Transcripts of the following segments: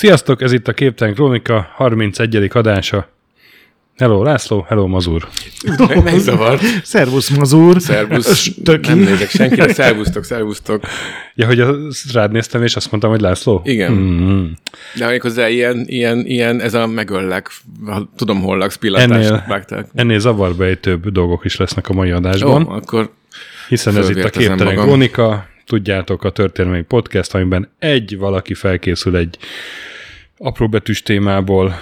Sziasztok, ez itt a Képtelen Krónika 31. adása. Hello László, hello Mazur. Megzavart. Szervusz Mazur. Szervusz. Nem nézek senkire. Szervusztok. Ja, hogy rád néztem, és azt mondtam, hogy László? Igen. Mm-hmm. De mondjuk hozzá ilyen, ez a megöllek, tudom hol laksz pillantást vágták. Ennél zavarbejtőbb dolgok is lesznek a mai adásban. Jó, akkor hiszen ez itt a Képtelen Krónika, tudjátok, a történelmi podcast, amiben egy valaki felkészül egy apróbetűs témából.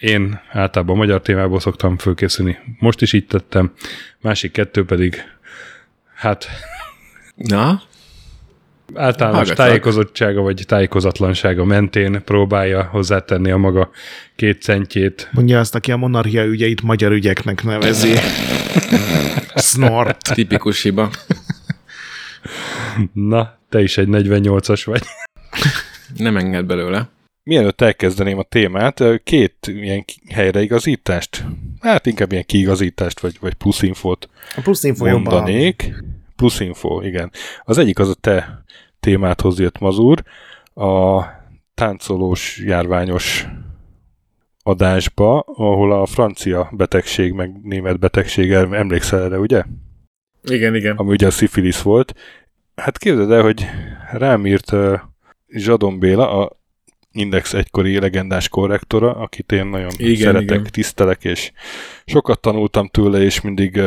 Én általában magyar témából szoktam fölkészülni. Most is így tettem. Másik kettő pedig, hát... Na? Általános hallgatlak. Tájékozottsága vagy tájékozatlansága mentén próbálja hozzátenni a maga 2 centjét. Mondja azt, aki a monarchia ügyeit magyar ügyeknek nevezi. Snort. Tipikus hiba. Na, te is egy 48-as vagy. Nem enged belőle. Mielőtt elkezdeném a témát, 2 ilyen helyreigazítást, hát inkább ilyen kiigazítást, vagy pluszinfót mondanék. Pluszinfó, igen. Az egyik az a te témádhoz jött, Mazur, a táncolós járványos adásba, ahol a francia betegség, meg német betegség, emlékszel erre, ugye? Igen, igen. Ami ugye a szifilisz volt. Hát képzeld el, hogy rám írt Zsadon Béla, a Index egykori legendás korrektora, akit én nagyon szeretek, tisztelek, és sokat tanultam tőle, és mindig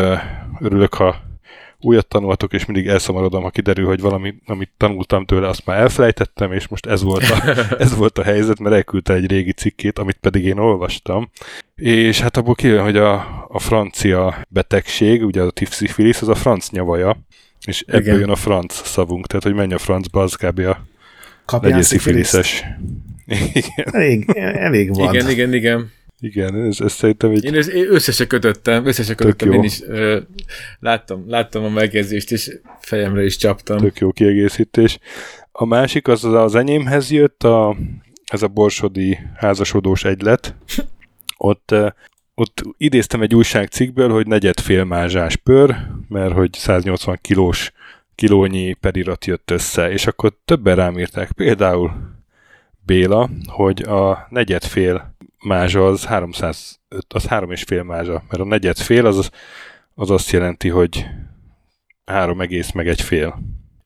örülök, ha újat tanulhatok, és mindig elszomorodom, ha kiderül, hogy valami, amit tanultam tőle, azt már elfelejtettem, és most ez volt a helyzet, mert elküldte egy régi cikkét, amit pedig én olvastam. És hát abból kijön, hogy a francia betegség, ugye a szifilisz, az a franc nyavaja, és ebből jön a franc szavunk, tehát hogy menj a francba, az kb. Legyél szifiliszes. Igen. Elég van. Igen. Igen, ez szerintem egy... Én össze se kötöttem, én is láttam a megjegyzést, és fejemre is csaptam. Tök jó kiegészítés. A másik, az enyémhez jött, ez a borsodi házasodós egylet. Ott idéztem egy újságcikkből, hogy 4,5 mázsás pör, mert hogy 180 kilónyi perirat jött össze, és akkor többen rám írták, például Béla, hogy a 4,5 mázsa az 3,5 mázsa, mert a 4,5 az azt jelenti, hogy 3,1 fél.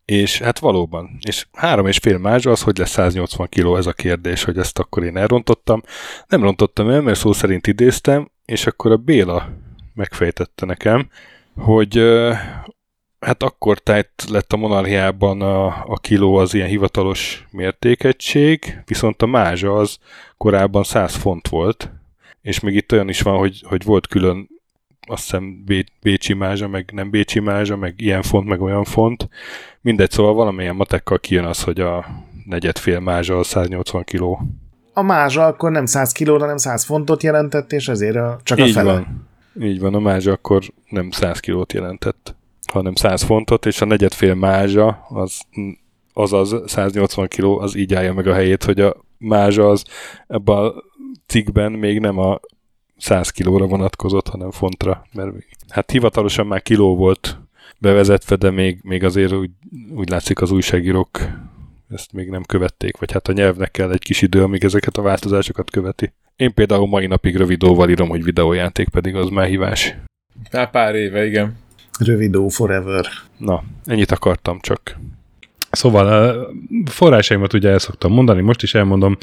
És hát valóban, és 3,5 mázsa az, hogy lesz 180 kiló, ez a kérdés, hogy ezt akkor én elrontottam. Nem rontottam el, mert szó szerint idéztem, és akkor a Béla megfejtette nekem, hogy hát akkor tájt lett a monarchiában a kiló az ilyen hivatalos mértékegység, viszont a mázsa az korábban 100 font volt, és még itt olyan is van, hogy volt külön, azt hiszem, bécsi mázsa, meg nem bécsi mázsa, meg ilyen font, meg olyan font. Mindegy, szóval valamilyen matekkal kijön az, hogy a 4,5 mázsa az 180 kiló. A mázsa akkor nem 100 kilóra, hanem 100 fontot jelentett, és ezért csak a fele. Így van, a mázsa akkor nem 100 kilót jelentett, hanem 100 fontot, és a 4,5 mázsa, azaz 180 kiló, az így állja meg a helyét, hogy a mázsa az ebben a cikkben még nem a 100 kilóra vonatkozott, hanem fontra, mert hát hivatalosan már kiló volt bevezetve, de még azért úgy látszik, az újságírók ezt még nem követték, vagy hát a nyelvnek kell egy kis idő, amíg ezeket a változásokat követi. Én például mai napig rövidóval írom, hogy videójáték, pedig az már hívás. Pár éve, igen. Rövidó forever. Na, ennyit akartam csak. Szóval a forrásaimat ugye el szoktam mondani, most is elmondom.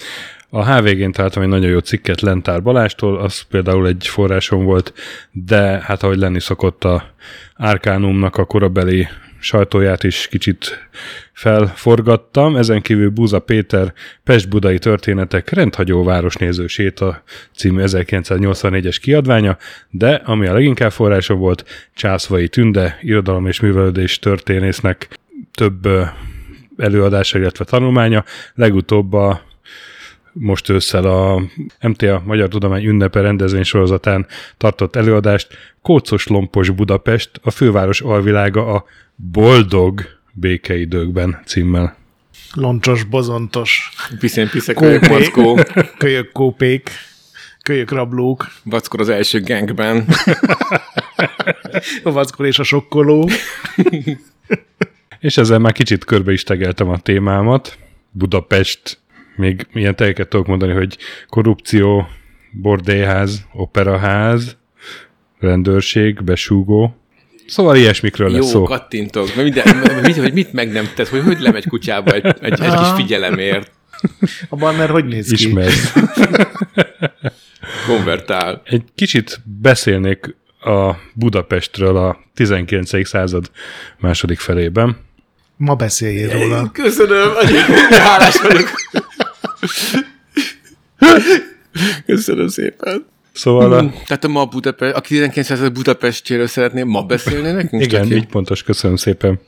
A HVG-n találtam egy nagyon jó cikket Lentár Balástól, az például egy forrásom volt, de hát ahogy lenni szokott, a Arcanumnak a korabeli sajtóját is kicsit felforgattam. Ezen kívül Búza Péter Pest-Budai történetek rendhagyó városnéző séta című 1984-es kiadványa, de ami a leginkább forrása volt, Császvai Tünde, irodalom és művelődés történésznek több előadása, illetve tanulmánya, legutóbb most ősszel a MTA Magyar Tudomány Ünnepe rendezvénysorozatán tartott előadást, Kócos Lompos Budapest, a főváros alvilága a boldog békeidőkben címmel. Loncsos, bozontos, kópék, mackó, kölyök kópék, kölyök rablók. Vackor az első gangben. A vackor és a sokkoló. És ezzel már kicsit körbe is tegeltem a témámat. Budapest még ilyen teljeket tudok mondani, hogy korrupció, bordélyház, operaház, rendőrség, besúgó. Szóval ilyesmikről lesz szó. Jó, kattintok. Mit meg nem tesz, hogy lemegy kutyába egy kis figyelemért. A banner hogy néz ki? Ismersz. Konvertál. Egy kicsit beszélnék a Budapestről a 19. század második felében. Ma beszéljél róla. Köszönöm, hálás vagyok. Köszönöm szépen. Szóval tehát ma a 19. század Budapestjéről szeretném ma beszélni nekünk? Igen, így pontos, köszönöm szépen.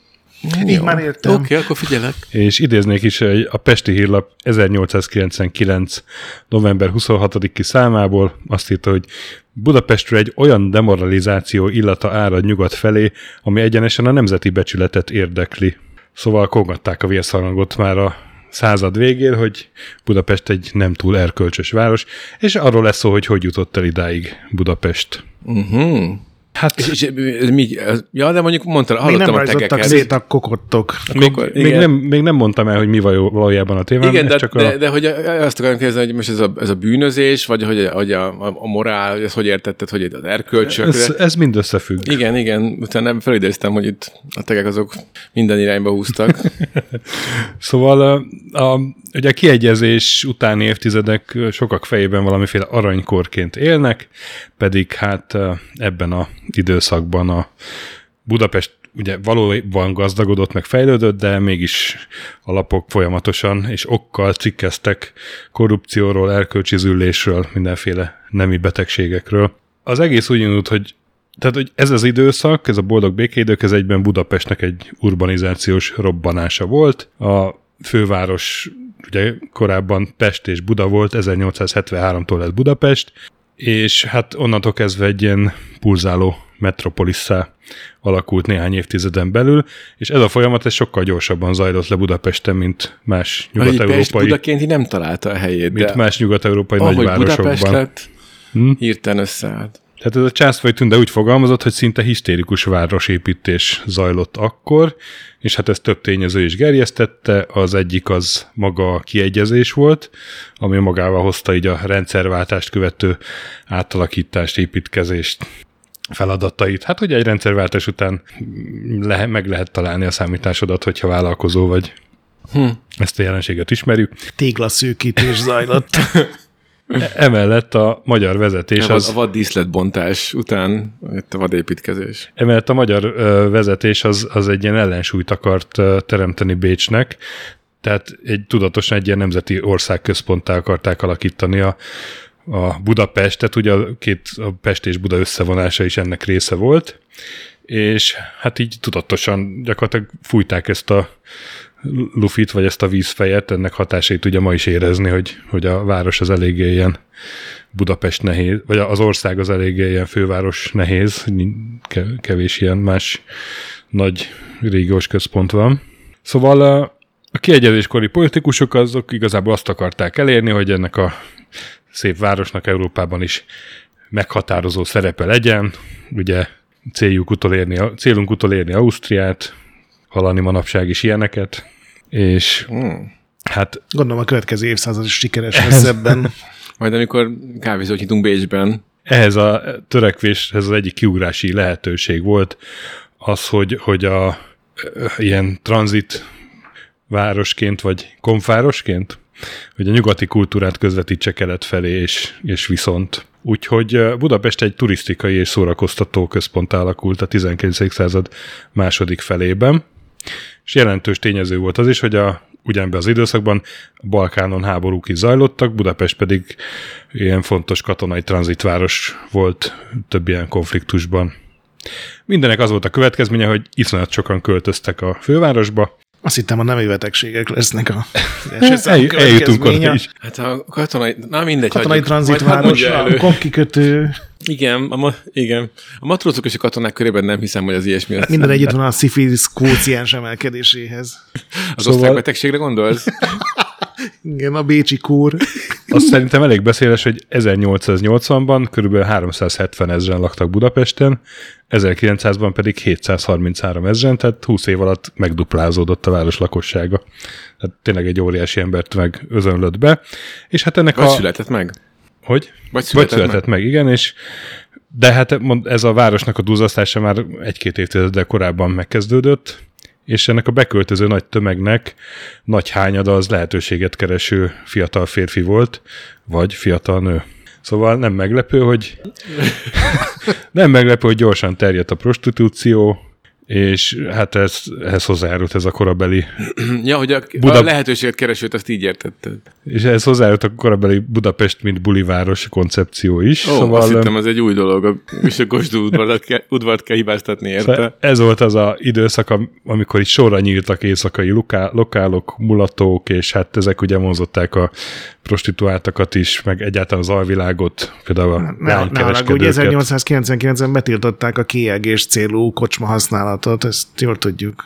Én már értem. Oké, akkor figyelek. És idéznék is a Pesti Hírlap 1899. november 26-i számából azt írta, hogy Budapestről egy olyan demoralizáció illata árad nyugat felé, ami egyenesen a nemzeti becsületet érdekli. Szóval kongatták a vérszharangot már a század végén, hogy Budapest egy nem túl erkölcsös város, és arról lesz szó, hogy jutott el idáig Budapest. Hát, de mondjuk mondtál, hallottam a tegeket. Még nem rajzottak szét a kokottok. Még nem mondtam el, hogy mi valójában a témában. Igen, de hogy azt akarom kérdezni, hogy most ez a bűnözés, vagy hogy a morál, ezt hogy értetted, hogy az erkölcsök. Ez mind összefügg. Igen, utána felidéztem, hogy itt a tegek azok minden irányba húztak. Szóval ugye a kiegyezés utáni évtizedek sokak fejében valamiféle aranykorként élnek, pedig hát ebben a időszakban a Budapest ugye valóban gazdagodott, meg fejlődött, de mégis a lapok folyamatosan és okkal cikkeztek korrupcióról, erkölcsi züllésről, mindenféle nemi betegségekről. Az egész úgy indult, hogy ez az időszak, ez a boldog békeidők, ez egyben Budapestnek egy urbanizációs robbanása volt. A főváros ugye korábban Pest és Buda volt, 1873-tól lett Budapest, és hát onnantól kezdve egy ilyen pulzáló metropolisszá alakult néhány évtizeden belül, és ez a folyamat sokkal gyorsabban zajlott le Budapesten, mint más nyugat-európai... Pest Budaként nem találta a helyét, mint más nyugat-európai nagyvárosokban. Ahogy Budapest lett, hirtelen összeállt. Tehát ez a Császfai Tünde úgy fogalmazott, hogy szinte hisztérikus városépítés zajlott akkor, és hát ez több tényező is gerjesztette, az egyik az maga a kiegyezés volt, ami magával hozta így a rendszerváltást követő átalakítást, építkezést, feladatait. Hát ugye egy rendszerváltás után meg lehet találni a számításodat, hogyha vállalkozó vagy. Ezt a jelenséget ismerjük. Téglaszűkítés zajlott. Emellett a magyar vezetés... A vaddíszletbontás után itt a vadépítkezés. Emellett a magyar vezetés az egy ilyen ellensúlyt akart teremteni Bécsnek, tehát tudatosan egy ilyen nemzeti országközponttá akarták alakítani a Budapestet, ugye a Pest és Buda összevonása is ennek része volt, és hát így tudatosan gyakorlatilag fújták ezt a lufit, vagy ezt a vízfejet, ennek hatásait ugye ma is érezni, hogy a város az eléggé ilyen Budapest nehéz, vagy az ország az eléggé ilyen főváros nehéz, kevés ilyen más nagy régiós központ van. Szóval a kiegyezéskori politikusok azok igazából azt akarták elérni, hogy ennek a szép városnak Európában is meghatározó szerepe legyen, ugye célunk utolérni Ausztriát, hallani manapság is ilyeneket, és hát... Gondolom a következő évszázad is sikeres lesz ebben. Majd amikor kávézót nyitunk Bécsben. Ehhez a törekvéshez az egyik kiugrási lehetőség volt az, hogy a ilyen tranzit városként, vagy konfárosként, hogy a nyugati kultúrát közvetítse kelet felé, és viszont. Úgyhogy Budapest egy turisztikai és szórakoztató központ alakult a 19. század második felében, és jelentős tényező volt az is, hogy ugyanebben az időszakban Balkánon háborúk is zajlottak, Budapest pedig ilyen fontos katonai tranzitváros volt több ilyen konfliktusban. Mindenek az volt a következménye, hogy iszonyat sokan költöztek a fővárosba. Azt hittem, a nemi betegségek lesznek a eljutunk oda is. Hát a katonai tranzitváros, a kompkikötő. Igen, a matrózok és a katonák körében nem hiszem, hogy az ilyesmi lesz. Minden együtt van a szifilisz kóciens emelkedéséhez. Az osztrák betegségre gondolsz? Igen, a bécsi kúr. Azt szerintem elég beszéles, hogy 1880-ban kb. 370 ezeren laktak Budapesten, 1900-ban pedig 733 ezeren, tehát 20 év alatt megduplázódott a város lakossága. Hát tényleg egy óriási embert meg özönlött be. És hát ennek született meg. Hogy? Vagy született meg, igen, és de hát ez a városnak a duzzasztása már egy-két évtizeddel korábban megkezdődött, és ennek a beköltöző nagy tömegnek nagy hányada az lehetőséget kereső fiatal férfi volt, vagy fiatal nő. Szóval nem meglepő, hogy gyorsan terjedt a prostitúció, és hát ez hozzájárult ez a korabeli... Ja, hogy a lehetőséget keresőt, azt így értetted. És ez hozzájárult a korabeli Budapest, mint buliváros koncepció is. Ó, szóval, azt hittem, ez egy új dolog, és a Kossuth udvart kell hibáztatni érte. Szóval ez volt az a időszak, amikor itt sorra nyíltak éjszakai lokálok, mulatók, és hát ezek ugye vonzották a prostituáltakat is, meg egyáltalán az alvilágot, például a lánykereskedőket. Ugye 1899-ben betiltották a kiegés célú kocsma használatot, ezt jól tudjuk.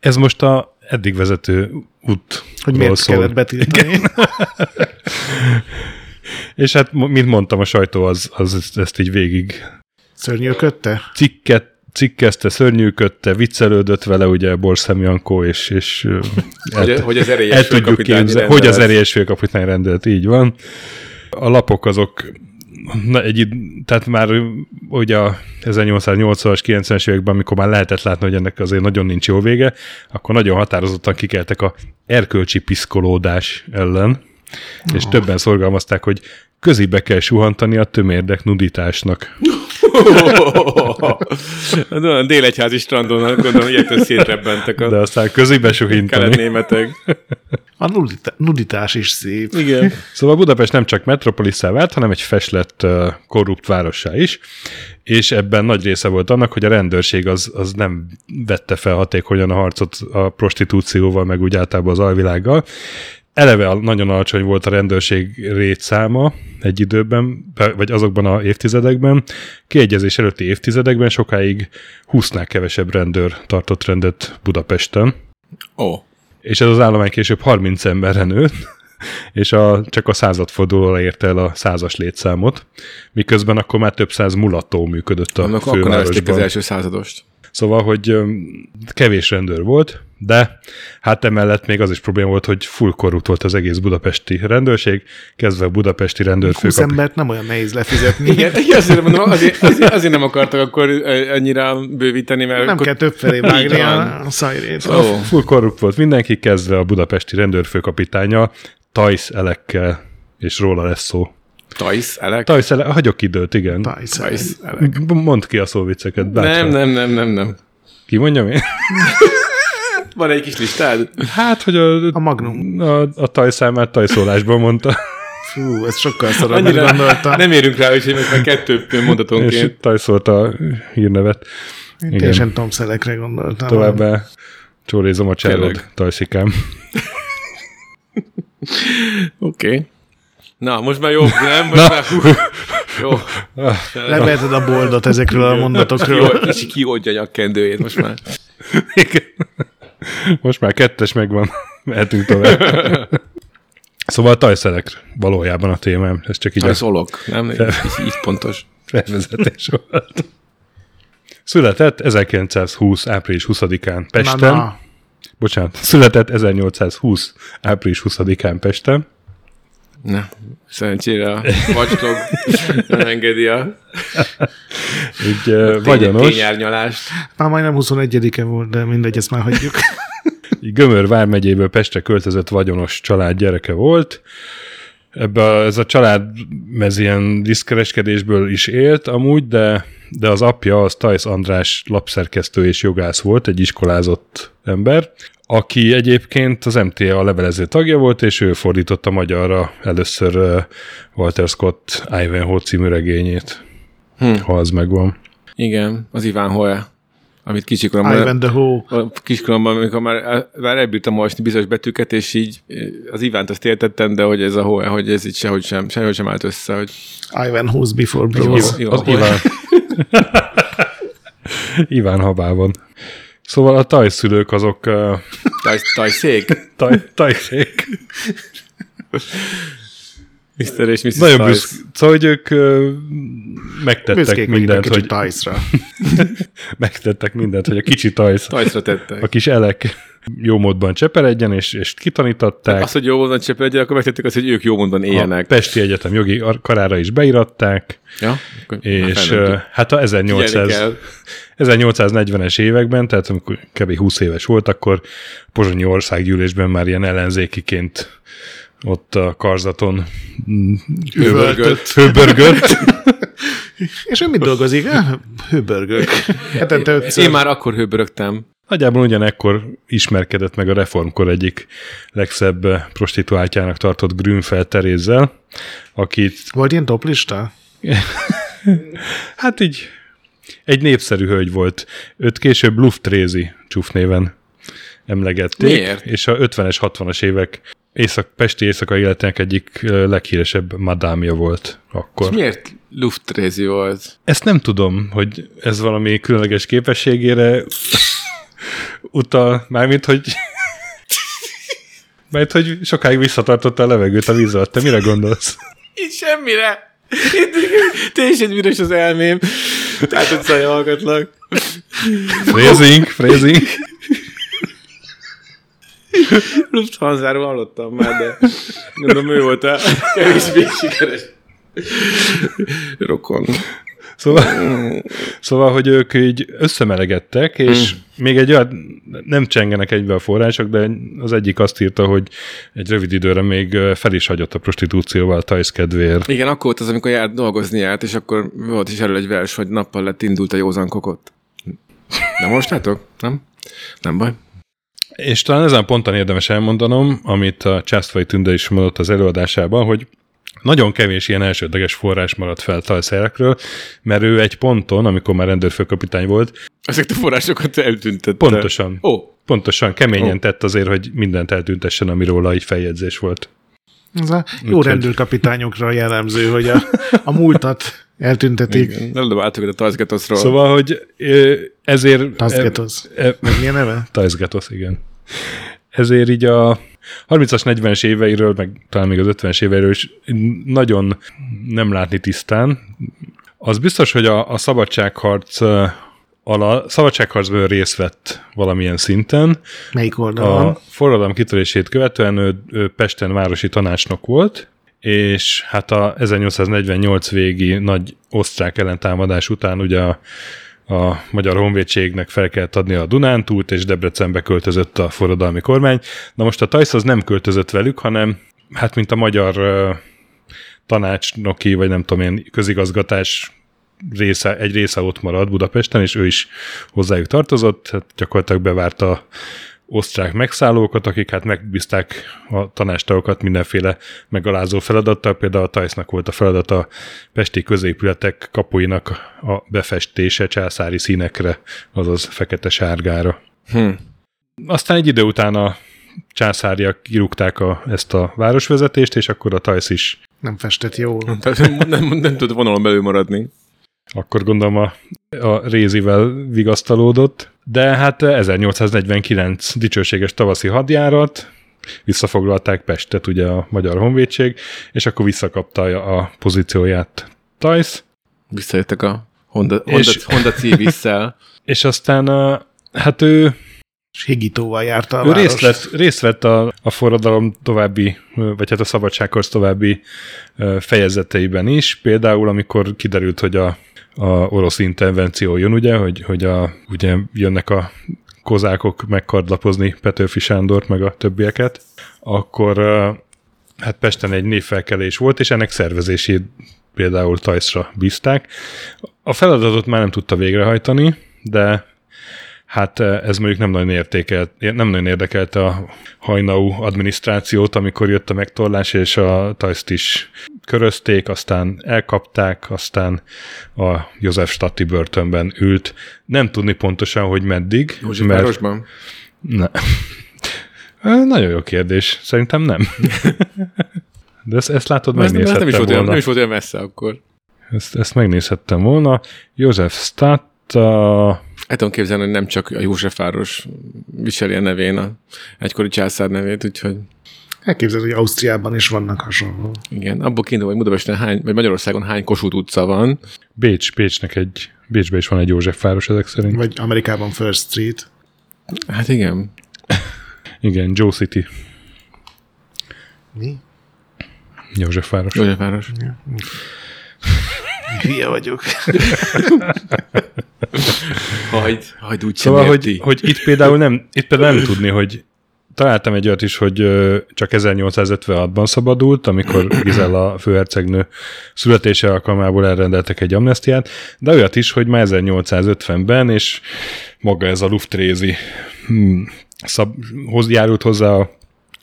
Ez most a eddig vezető út. Hogy miért szól. Kellett betiltani. És hát, mint mondtam, a sajtó az ezt így végig... Szörnyűködte? Cikkezte, szörnyűködte, viccelődött vele, ugye Borszem Jankó, és hogy az erélyes főkapitányi rendelet. Hogy az erélyes főkapitányi rendelet, így van. A lapok azok, tehát már ugye a 1880-as, 90-es években, amikor már lehetett látni, hogy ennek azért nagyon nincs jó vége, akkor nagyon határozottan kikeltek a erkölcsi piszkolódás ellen, és többen szorgalmazták, hogy közibe kell suhantani a tömérdek nuditásnak. Délegyházi strandon, gondolom, ilyetől szétrebbentek. De aztán közibe suhintani. Kelet-németek. A nuditás is szép. Igen. Szóval Budapest nem csak metropolisszá vált, hanem egy feslett, korrupt várossá is, és ebben nagy része volt annak, hogy a rendőrség az nem vette fel hatékonyan a harcot a prostitúcióval, meg úgy általában az alvilággal. Eleve nagyon alacsony volt a rendőrség rétszáma egy időben, vagy azokban az évtizedekben. Kiegyezés előtti évtizedekben sokáig 20-nál kevesebb rendőr tartott rendet Budapesten. Oh. És ez az állomány később 30 emberre nőtt, és csak a századfordulóra érte el a 100-as létszámot, miközben akkor már több száz mulató működött a fővárosban. Akkor nevezték az első századost. Szóval, hogy kevés rendőr volt, de hát emellett még az is probléma volt, hogy full korrupt volt az egész budapesti rendőrség, kezdve a budapesti rendőrfőkapitánytól. 20 embert nem olyan nehéz lefizetni. Igen, azért mondom, azért nem akartak akkor annyira bővíteni, mert... Nem kell többfelé vágni a szajrét. Szóval full korrupt volt mindenki, kezdve a budapesti rendőrfőkapitánya, Tajsz Elekkel, és róla lesz szó. Tajsz Elek? Tajsz Elek, hagyok időt, igen. Tajsz Elek. Mondd ki a szóvicceket. Nem. Ki mondjam én? Van egy kis listád? Hát, hogy a Magnum. A tajszámát tajszólásban mondta. Fú, ez sokkal szarabb, hogy gondolta. Nem érünk rá, úgyhogy meg kettő mondatonként. És tajszolt a hírnevet. Én teljesen tomszelekre gondoltam. Továbbá csórézom a csárod, tajszikám. Oké. Na, most már jobb, nem? Jó. Leveheted a boldot ezekről a mondatokról. És kiodja a nyakkendőjét most már. Igen. Most már kettes megvan, mehetünk tovább. Szóval tajszelek valójában a témám. Ez csak így tajszolok, nem? Így pontos. Felvezetés volt. Született 1920. április 20-án Pesten. Született 1820. április 20-án Pesten. Na, szerencsére a vacslog nem engedi a tényárnyalást. Már majdnem 21-e volt, de mindegy, ezt már hagyjuk. Gömör vármegyéből Pestre költözött vagyonos család gyereke volt. Ez a család ez ilyen diszkereskedésből is élt amúgy, de az apja az Tajsz András lapszerkesztő és jogász volt, egy iskolázott ember, aki egyébként az MTA levelező tagja volt, és ő fordította magyarra először Walter Scott Ivanhoe című regényét, ha az megvan. Igen, az Ivanhoe, amit kiskoromban, amikor már elbírtam olvasni bizonyos betűket, és így az Ivánt azt értettem, de hogy ez a Hoe, hogy ez így sehogy sem állt össze. Hogy... Ivanhoe's before bros. Az Iván. Iván habában. Szóval a tajszülők azok... Tajszék? Tajszék. Mr. és Mrs. Tice. Nagyon büszk. Szóval, hogy ők megtettek mindent, hogy... megtettek mindent, hogy a kicsi Tice-ra tettek. A kis Elek jó módban cseperedjen, és kitanítatták. Azt, hogy jó módon cseperedjen, akkor megtették azt, hogy ők jó módon éljenek. A Pesti Egyetem jogi karára is beiratták. Ja? És hát a 1840-es években, tehát amikor kb. 20 éves volt, akkor Pozsonyi Országgyűlésben már ilyen ellenzékiként ott a karzaton hőbörgött. És ő mit dolgozik? Hőbörgök. Én már akkor hőbörögtem. Nagyjából ugyanekkor ismerkedett meg a reformkor egyik legszebb prostituáltjának tartott Grünfeld Terézzel, akit... Volt ilyen toplista? Hát így egy népszerű hölgy volt. Őt később Bluff Trézi csúfnéven emlegették. Miért? És a 50-es, 60-as évek pesti éjszaka életének egyik leghíresebb madámja volt akkor. És miért Luftrézi volt? Ezt nem tudom, hogy ez valami különleges képességére utal, mármint, hogy sokáig visszatartotta a levegőt a víz alatt. Te mire gondolsz? Itt semmire. Tényleg büdös az elmém. Tehát utcai hallgatlak. Phrasing. Lufthansa-ról hallottam már, de gondolom ő volt a kevésbé sikeres rokon. Szóval, hogy ők így összemelegettek, és még egy olyan, nem csengenek egybe a források, de az egyik azt írta, hogy egy rövid időre még fel is hagyott a prostitúcióval Tice kedvéért. Igen, akkor volt az, amikor dolgozni járt, és akkor volt is erről egy vers, hogy nappal lett indult a józan kokott. De most látok? Nem? Nem baj. És talán ezen ponton érdemes elmondanom, amit a Császfai Tünde is mondott az előadásában, hogy nagyon kevés ilyen elsődleges forrás maradt fel Tice-ekről, mert ő egy ponton, amikor már rendőrfőkapitány volt... Ezek a forrásokat eltüntette. Pontosan. Pontosan, keményen tett azért, hogy mindent eltüntessen, ami róla így feljegyzés volt. Ez a jó rendőrkapitányokra jellemző, hogy a múltat eltüntetik. Nem dobáltuk a Tice Ghetosról. Szóval, hogy ezért... Tice Ghetos. Milyen neve? Tice Ghetos, igen. Ezért így a 30-as, 40-es éveiről, meg talán még az 50-es éveiről is nagyon nem látni tisztán. Az biztos, hogy a szabadságharcban részt vett valamilyen szinten. Melyik oldalon? A forradalom kitörését követően ő Pesten városi tanácsnok volt, és hát a 1848 végi nagy osztrák ellentámadás után ugye a Magyar Honvédségnek fel kellett adni a Dunántúlt, és Debrecenbe költözött a forradalmi kormány. Na most a Tice az nem költözött velük, hanem hát mint a magyar tanácsnoki, vagy nem tudom én, közigazgatás egy része ott maradt Budapesten, és ő is hozzájuk tartozott, hát gyakorlatilag bevárta osztrák megszállókat, akik hát megbízták a tanástagokat mindenféle megalázó feladattal. Például a Tice-nak volt a feladata a pesti középületek kapuinak a befestése császári színekre, azaz fekete-sárgára. Aztán egy idő után a császáriak kirúgták ezt a városvezetést, és akkor a Tice is nem festett jól. Nem tud vonalon belül maradni. Akkor gondolom a Rézivel vigasztalódott, de hát 1849 dicsőséges tavaszi hadjárat, visszafoglalták Pestet ugye a Magyar Honvédség, és akkor visszakapta a pozícióját Tice. Visszajöttek a Honda Civis-szel. És aztán hát ő... Higítóval járta a város. Részt vett a forradalom további, vagy hát a szabadságharc további fejezeteiben is. Például, amikor kiderült, hogy a orosz intervenció jön, ugye, hogy jönnek a kozákok megkardlapozni Petőfi Sándort, meg a többieket, akkor hát Pesten egy névfelkelés volt, és ennek szervezését például Tice-ra bízták. A feladatot már nem tudta végrehajtani, de hát ez mondjuk nem nagyon érdekelte a Haynau adminisztrációt, amikor jött a megtorlás, és a Tice-t is körözték, aztán elkapták, aztán a Józsefstadti börtönben ült. Nem tudni pontosan, hogy meddig. Józsefvárosban? Nagyon jó kérdés. Szerintem nem. De ezt látod, megnézhettem volna. Nem is volt olyan messze akkor. Ezt megnézhettem volna. Józsefstadt. El tudom képzelni, hogy nem csak a Józsefváros viseli a nevén, egykori császár nevét, úgyhogy Elképzeled, hogy Ausztriában is vannak hasonló. Igen, abból kiindul, hogy Budapesten hány, vagy Magyarországon hány Kossuth utca van. Bécsben is van egy Józsefváros ezek szerint. Vagy Amerikában First Street. Hát igen. Igen, Joe City. Mi? Józsefváros. Józsefváros. Ja. Hülye vagyok. Hagyd úgy sem szóval, érti. Hogy itt például nem tudni, hogy találtam egy olyat is, hogy csak 1856-ban szabadult, amikor Gizella főhercegnő születése alkalmából elrendeltek egy amnesztiát, de olyat is, hogy már 1850-ben, és maga ez a Luftrézi járult hozzá a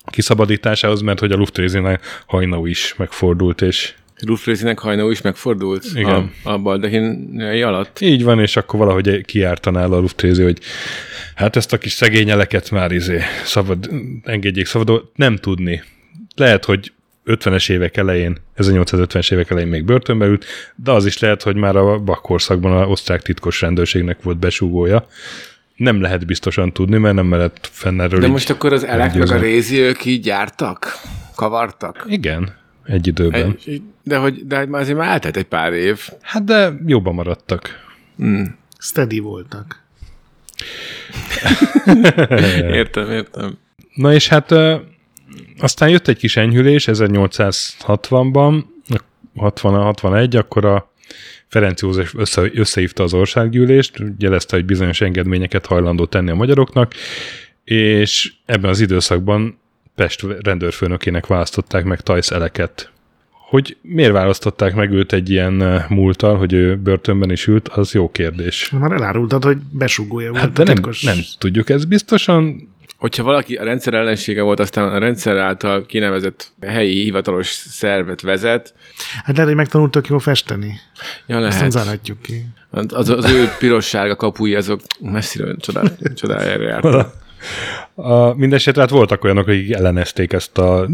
kiszabadításához, mert hogy a Luftrézinek Hajnau is megfordult, és Luftrézinek Hajnau is megfordult? Igen. A baldachinjai alatt? Így van, és akkor valahogy kiárta nála a Luftrézi, hogy hát ezt a kis szegényeleket már engedjék szabadon, nem tudni. Lehet, hogy 50-es évek elején, 1850-es évek elején még börtönbe ült, de az is lehet, hogy már a Bach-korszakban az osztrák titkos rendőrségnek volt besúgója. Nem lehet biztosan tudni, mert nem mellett fennerről. De most akkor az elek meg a Rézi, ők így jártak? Kavartak? Igen. Egy időben. De azért már eltelt egy pár év. Hát de jobban maradtak. Steady voltak. Értem. Na és hát aztán jött egy kis enyhülés 1860-ban, 60-61, akkor a Ferenc József összehívta az országgyűlést, jelezte, hogy bizonyos engedményeket hajlandó tenni a magyaroknak, és ebben az időszakban Pest rendőrfőnökének választották meg Tajsz Eleket. Hogy miért választották meg őt egy ilyen múlttal, hogy ő börtönben is ült, az jó kérdés. Már elárultad, hogy besugója volt. Hát de nem tudjuk ez biztosan. Hogyha valaki a rendszer ellensége volt, aztán a rendszer által kinevezett helyi hivatalos szervet vezet. Hát lehet, hogy megtanultak jól festeni. Ja, lehet. Aztán zárhatjuk ki. Az ő piros-sárga kapui, azok messziről csodájára jártak. Mindenesetre hát voltak olyanok, akik ellenezték ezt az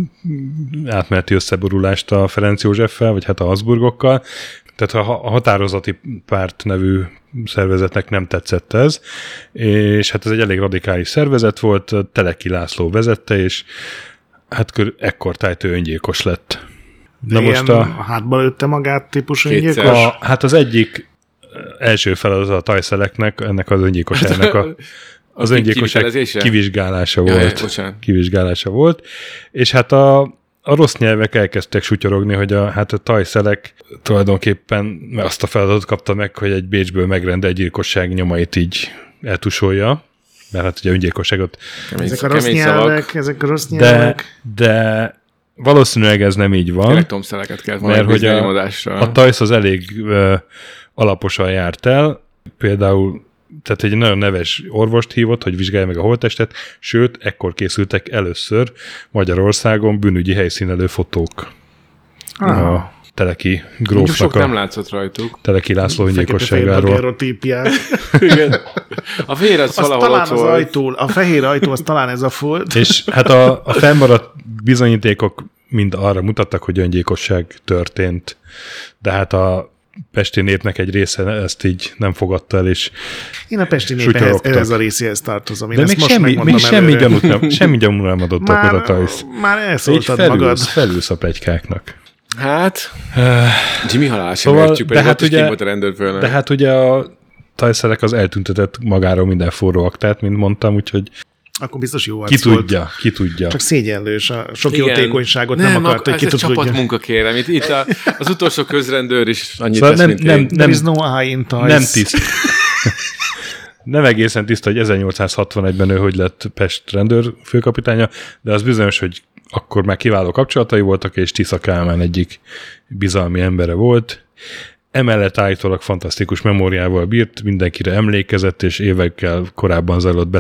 átmeneti összeborulást a Ferenc Józseffel, vagy hát a Habsburgokkal. Tehát a Határozati Párt nevű szervezetnek nem tetszett ez, és hát ez egy elég radikális szervezet volt, Teleki László vezette, és hát ekkortájtő öngyilkos lett. Na most a hátba lőtte magát típus öngyilkos? Hát az egyik első feladat a Tajsz Eleknek, ennek az öngyilkos ennek a az öngyilkosság kivizsgálása volt. Kivizsgálása volt. És hát a rossz nyelvek elkezdtek sutyorogni, hogy a Tajsz Elek tulajdonképpen azt a feladatot kapta meg, hogy egy Bécsből megrendelt gyilkosság nyomait így eltusolja. Mert hát ugye öngyilkosságot... Ezek a rossz nyelvek. De valószínűleg ez nem így van. Tomszeleket kellett majd bizonyomodásra. A Tajsz az elég alaposan járt el. Például tehát egy nagyon neves orvost hívott, hogy vizsgálja meg a holttestet, sőt, ekkor készültek először Magyarországon bűnügyi helyszínelő fotók. A Teleki grófnak nem látszott rajtuk. Teleki László öngyilkosságáról. A fehér az valahol talán az ajtó, a fehér ajtó az talán ez a folt. És hát a fennmaradt bizonyítékok mind arra mutattak, hogy öngyilkosság történt. De hát a pesti népnek egy része ezt így nem fogadta el, és én a pesti néphez, ez a részéhez tartozom. Én de még semmi gyanút nem adott akkor a Tajsz. Már elszóltad magad. Felülsz a petykáknak. Hát, Jimmy halálás, szóval, értjük, pedig hát ott is kimott a rendőrfőnök. De hát ugye a Tajsz Elek az eltüntetett magáról minden forró aktát, mint mondtam, úgyhogy akkor biztos jó arc volt. Ki tudja. Csak szégyenlős. A sok jótékonyságot nem akart, hogy ki tudja. Ez egy csapatmunka, kérem. Itt az utolsó közrendőr is annyit szóval tesz, nem egészen tiszta, hogy 1861-ben ő hogy lett Pest rendőr főkapitánya, de az bizonyos, hogy akkor már kiváló kapcsolatai voltak, és Tisza Kálmán egyik bizalmi embere volt. Emellett állítólag fantasztikus memóriával bírt, mindenkire emlékezett, és évekkel korábban zajlott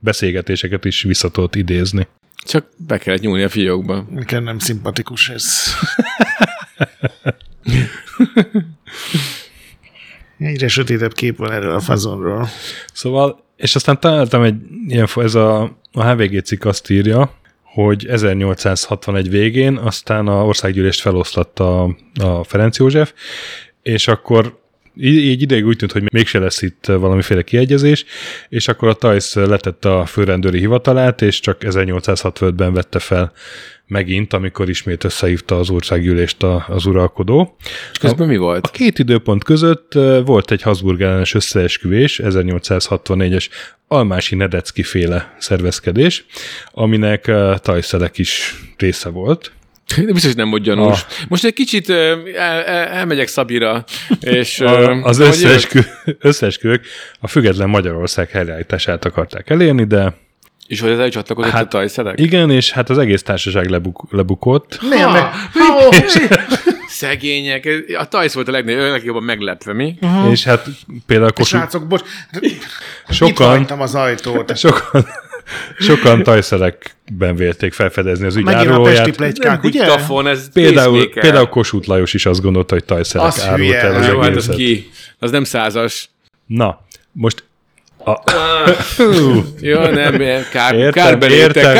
beszélgetéseket is vissza tudott idézni. Csak be kellett nyúlni a fiókba. Nekem nem szimpatikus ez. Egyre sötétebb kép van erről a fazonról. Szóval, és aztán találtam egy ilyen, ez a HVG cikk azt írja, hogy 1861 végén aztán a országgyűlést feloszlatta a Ferenc József, és akkor Így ideig úgy tűnt, hogy mégse lesz itt valamiféle kiegyezés, és akkor a Tajsz letette a főrendőri hivatalát, és csak 1865-ben vette fel megint, amikor ismét összehívta az országgyűlést az uralkodó. És közben mi volt? A két időpont között volt egy Habsburg ellenes összeesküvés, 1864-es Almási-Nedeczky féle szervezkedés, aminek Tajszelek is része volt. De biztos nem volt gyanús. Most egy kicsit elmegyek Szabira. És, az összeesküvők a független Magyarország helyreállítását akarták elérni, de... És hogy ez elcsatlakozott a Tajszelek? Igen, és hát az egész társaság lebukott. Szegények. A Tajsz volt a legjobban meglepve, mi? Uh-huh. És hát például... Srácok, bocs, itt hagytam az ajtót. Sokan Tajszelekben vélték felfedezni az ügyáróját. Például Kossuth Lajos is azt gondolta, hogy Tajszelek árult el az egészet. Hát az ki? Az nem százas. Na, most... Jó, nem, kár belétek.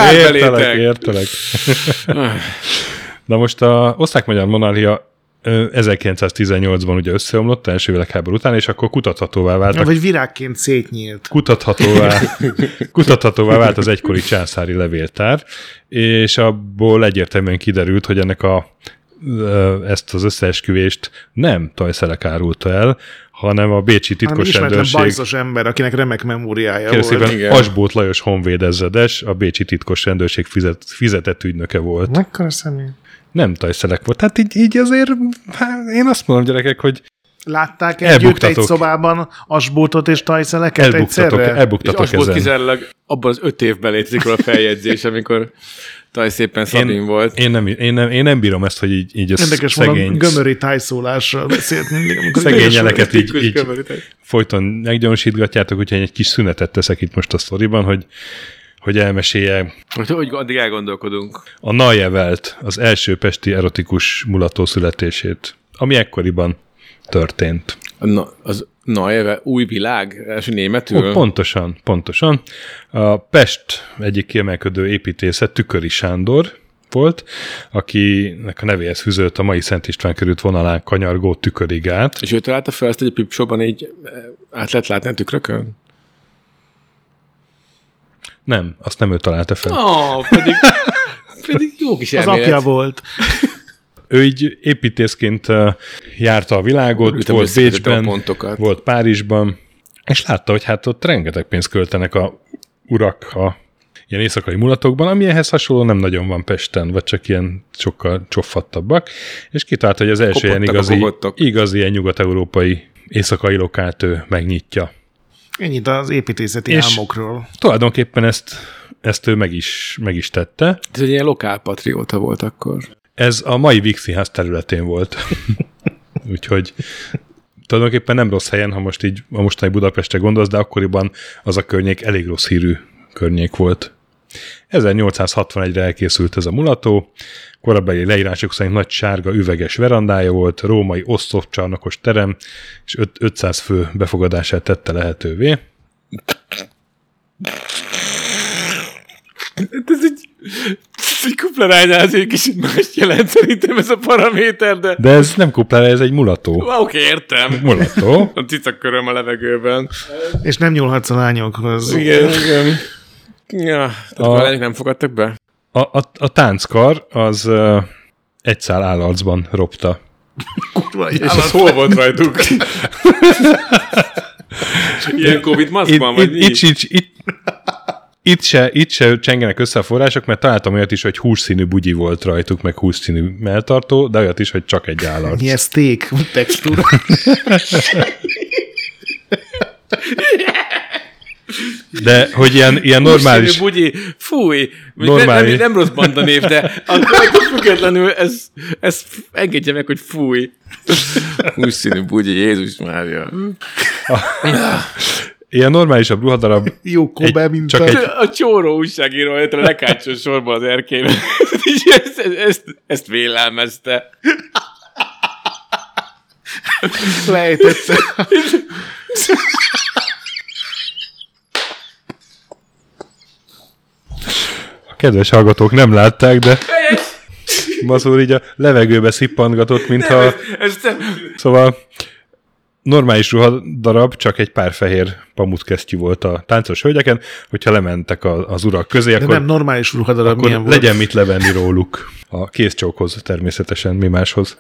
Na most az osztrák-magyar monarchia 1918-ban ugye összeomlott, első világháború után, és akkor kutathatóvá váltak. Vagy virágként szétnyílt. Kutathatóvá vált az egykori császári levéltár, és abból egyértelműen kiderült, hogy ezt az összeesküvést nem Tajszelek árulta el, hanem a bécsi titkos rendőrség... Ismeretlen bajszos ember, akinek remek memóriája volt. Asbóth Lajos honvédezredes, a bécsi titkos rendőrség fizetett ügynöke volt. Mekkora személy? Nem Tajszelek volt. Hát így azért én azt mondom, gyerekek, hogy látták együtt egy szobában Asbóthot és Tajszeleket egyszerre? Elbuktatok ezen. És Asbóth kizárólag abban az 5 évben létezik a feljegyzés, amikor Taj szépen Szabin volt. Én nem bírom ezt, hogy így a érdekes szegény... Érdekes volna, gömöri tájszólással beszélt mindig. Szegény jeleket így folyton meggyanúsítgatjátok, úgyhogy egy kis szünetet teszek itt most a sztoriban, hogy elmesélje. Hogy addig elgondolkodunk. A Najevelt, az első pesti erotikus mulató születését, ami ekkoriban történt. Az Najeve új világ, első németül? Pontosan. A Pest egyik kiemelkedő építésze Tüköry Sándor volt, akinek a nevéhez fűződött a mai Szent István körút vonalán kanyargó Tüköry gát. És ő találta fel ezt, hogy a pipsóban így át lehet látni a tükrökön? Nem, azt nem ő találta fel. Pedig jó kis elmélet. Az apja volt. Ő így építészként járta a világot, volt Bécsben, volt Párizsban, és látta, hogy hát ott rengeteg pénzt költenek a urak a ilyen éjszakai mulatokban, ami ehhez hasonló nem nagyon van Pesten, vagy csak ilyen sokkal csoffattabbak, és kitalálta, hogy az első ilyen igazi ilyen nyugat-európai éjszakai lokát ő megnyitja. Ennyit az építészeti álmokról. Tulajdonképpen ezt ő meg is tette. Ez egy ilyen lokálpatrióta volt akkor. Ez a mai Víg Színház területén volt. Úgyhogy tulajdonképpen nem rossz helyen, ha most így a mostani Budapestre gondolsz, de akkoriban az a környék elég rossz hírű környék volt. 1861-re elkészült ez a mulató, korabeli leírások szerint nagy sárga üveges verandája volt, római oszlopcsarnokos terem, és 500 fő befogadását tette lehetővé. Ez egy kuplaránynál egy kicsit más jelent szerintem ez a paraméter, de... De ez nem kuplára, ez egy mulató. Oké, értem. Mulató. A cicaköröm a levegőben. És nem nyúlhatsz a lányokhoz. Igen. Ja, tehát a lányok nem fogadtak be? A tánckar az egy szál állarcban ropta. Kurva, és az hol volt rajtuk? Ilyen Covid maszkban, vagy így? Itt se csengenek össze a források, mert találtam olyat is, hogy hússzínű bugyi volt rajtuk, meg hússzínű melltartó, de olyat is, hogy csak egy állarc. Ilyen steak textúra. De hogy ilyen normális... Hússzínű bugyi, fúj! Nem rossz banda név, de akkor függetlenül ez engedje meg, hogy fúj. Hússzínű bugyi, Jézus Mária. Ilyen normálisabb ruhadarab. Jó Kobe, mint a csóró újságíró, a lekácsol sorban az erkében. ezt vélelmezte. Lejtette. A kedves hallgatók nem látták, de... Mazur így a levegőbe szippantgatott, mintha... Szóval... normális ruhadarab, csak egy pár fehér pamutkesztyű volt a táncos hölgyeken, hogyha lementek az urak közé, de akkor nem normális ruhadarab, milyen volt? Legyen mit levenni róluk. A kézcsókhoz természetesen, mi máshoz.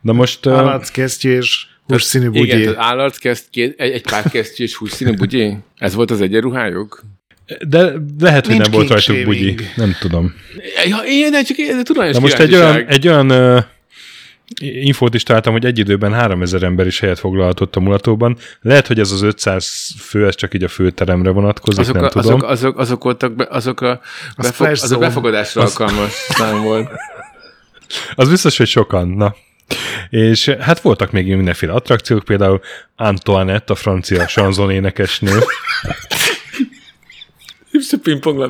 Na most... Állatkesztyű és hússzínű bugyi. Igen, állatkesztyű, egy pár kesztyű és hússzínű bugyi. Ez volt az egyenruhájuk? De lehet, hogy nincs, nem volt rajtuk bugyi. Nem tudom. Én csak egy tudományos kíváncsiság. Most egy olyan infót is találtam, hogy egy időben 3000 ember is helyet foglalhatott a mulatóban. Lehet, hogy ez az 500 fő, ez csak így a főteremre vonatkozik, nem tudom. Azok voltak, azok a befogadásra alkalmas szám volt. Az biztos, hogy sokan, na. És hát voltak még mindenféle attrakciók, például Antoinette, a francia chanson énekesnő.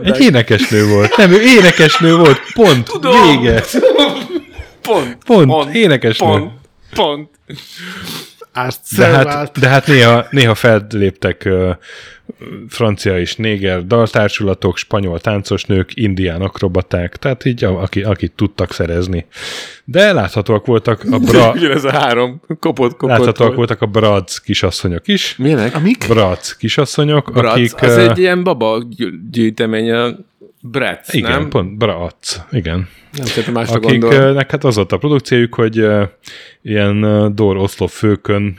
Egy énekesnő volt. Nem, ő énekesnő volt, pont, vége. Pont, énekesnő. Pont. De hát néha felléptek francia és néger daltársulatok, spanyol táncosnők, indián akrobaták, tehát így akit tudtak szerezni. De láthatóak voltak a ez a három kopott. Láthatóak voltak a brac kisasszonyok is. Milyenek? Amik? Brac kisasszonyok, akik... Az egy ilyen baba gyűjtemény a brac, igen, nem? Pont, brac, igen. Nem tudom, másra gondolom. Akiknek hát az volt a produkciójuk, hogy ilyen dór-oszlop főkön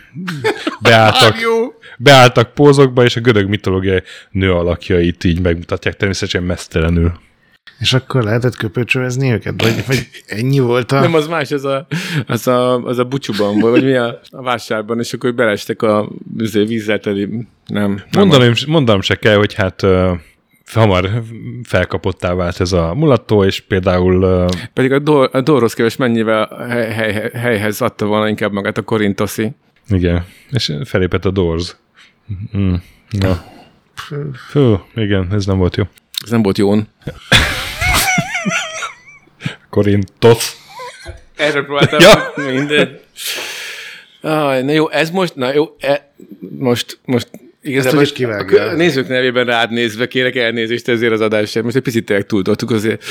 beálltak pózokba, és a görög mitológiai nő alakjait így megmutatják természetesen mesztelenül. És akkor lehetett köpőcsövezni őket? Vagy ennyi volt a... Nem, az más, az a bucsúban volt, vagy mi a vásárban, és akkor belestek a vízzel teli... Nem. Mondanom se kell, hogy hát... hamar felkapottá vált ez a mulató, és például... Pedig a Dórosz keves mennyivel helyhez adta volna inkább magát a korintoszi. Igen, és felépett a Dorz. Na. Fú, igen, ez nem volt jó. Ez nem volt jón. Korintosz. Erről próbáltam. Ja. Minden. Na jó, ez most... Na jó, most... Igazából a nézők nevében rád nézve kérek elnézést ezért az adásért. Most egy picit túltoltuk, azért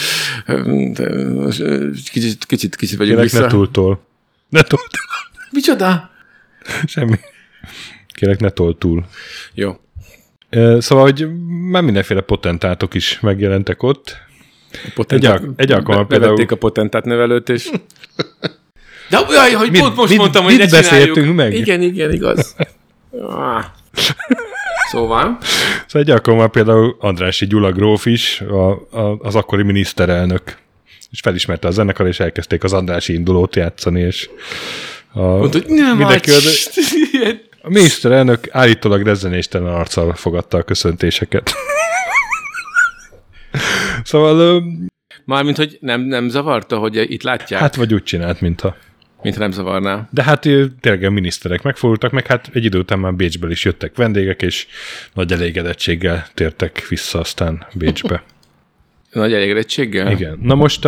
kicsit vagyunk vissza. Kérek, ne túltol. Ne túltol. Micsoda? Semmi. Kérek, ne tol túl. Jó. Szóval, hogy már mindenféle potentátok is megjelentek ott. Egy alkalommal például... Bevették a potentát nevelőt, és... De jaj, hogy most mondtam, hogy ne csináljuk. Meg? Igen, igaz. Szóval egy alkalommal például Andrássy Gyula gróf is, az akkori miniszterelnök. És felismerte a zenekar, és elkezdték az Andrássy indulót játszani, és mondta, hogy nem ács! A miniszterelnök állítólag rezzenéstelen arccal fogadta a köszöntéseket. Szóval... Mármint, hogy nem zavarta, hogy itt látják? Hát vagy úgy csinált, mintha. Mintha nem zavarná. De hát tényleg a miniszterek megfordultak, meg hát egy idő után már Bécsből is jöttek vendégek, és nagy elégedettséggel tértek vissza aztán Bécsbe. Nagy elégedettséggel? Igen. Na most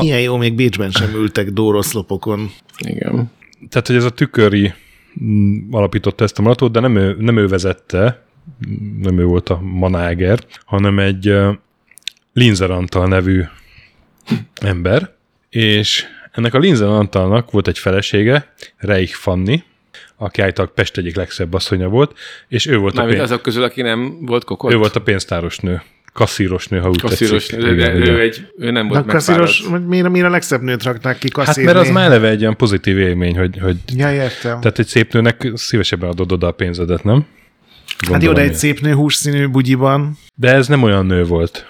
Milyen jó, még Bécsben sem ültek dóroszlopokon. Igen. Tehát, hogy ez a Tüköry alapította ezt a mulatót, de nem ő vezette, nem ő volt a manáger, hanem egy Linzer Antal nevű ember, és ennek a Linzer Antalnak volt egy felesége, Reich Fanni, aki állítólag Pest egyik legszebb asszonya volt, és ő volt azok közül, aki nem volt kokott? Ő volt a pénztárosnő, kasszírosnő, ha úgy tetszik. Ő nem volt megfáradt. Miért a legszebb nőt rakták ki kasszírni? Hát mert az már eleve egy ilyen pozitív élmény, hogy ja, értem. Tehát egy szép nőnek szívesebben adod oda a pénzedet, nem? Gondolom, hát jó, de egy szép nő hússzínű bugyiban. De ez nem olyan nő volt.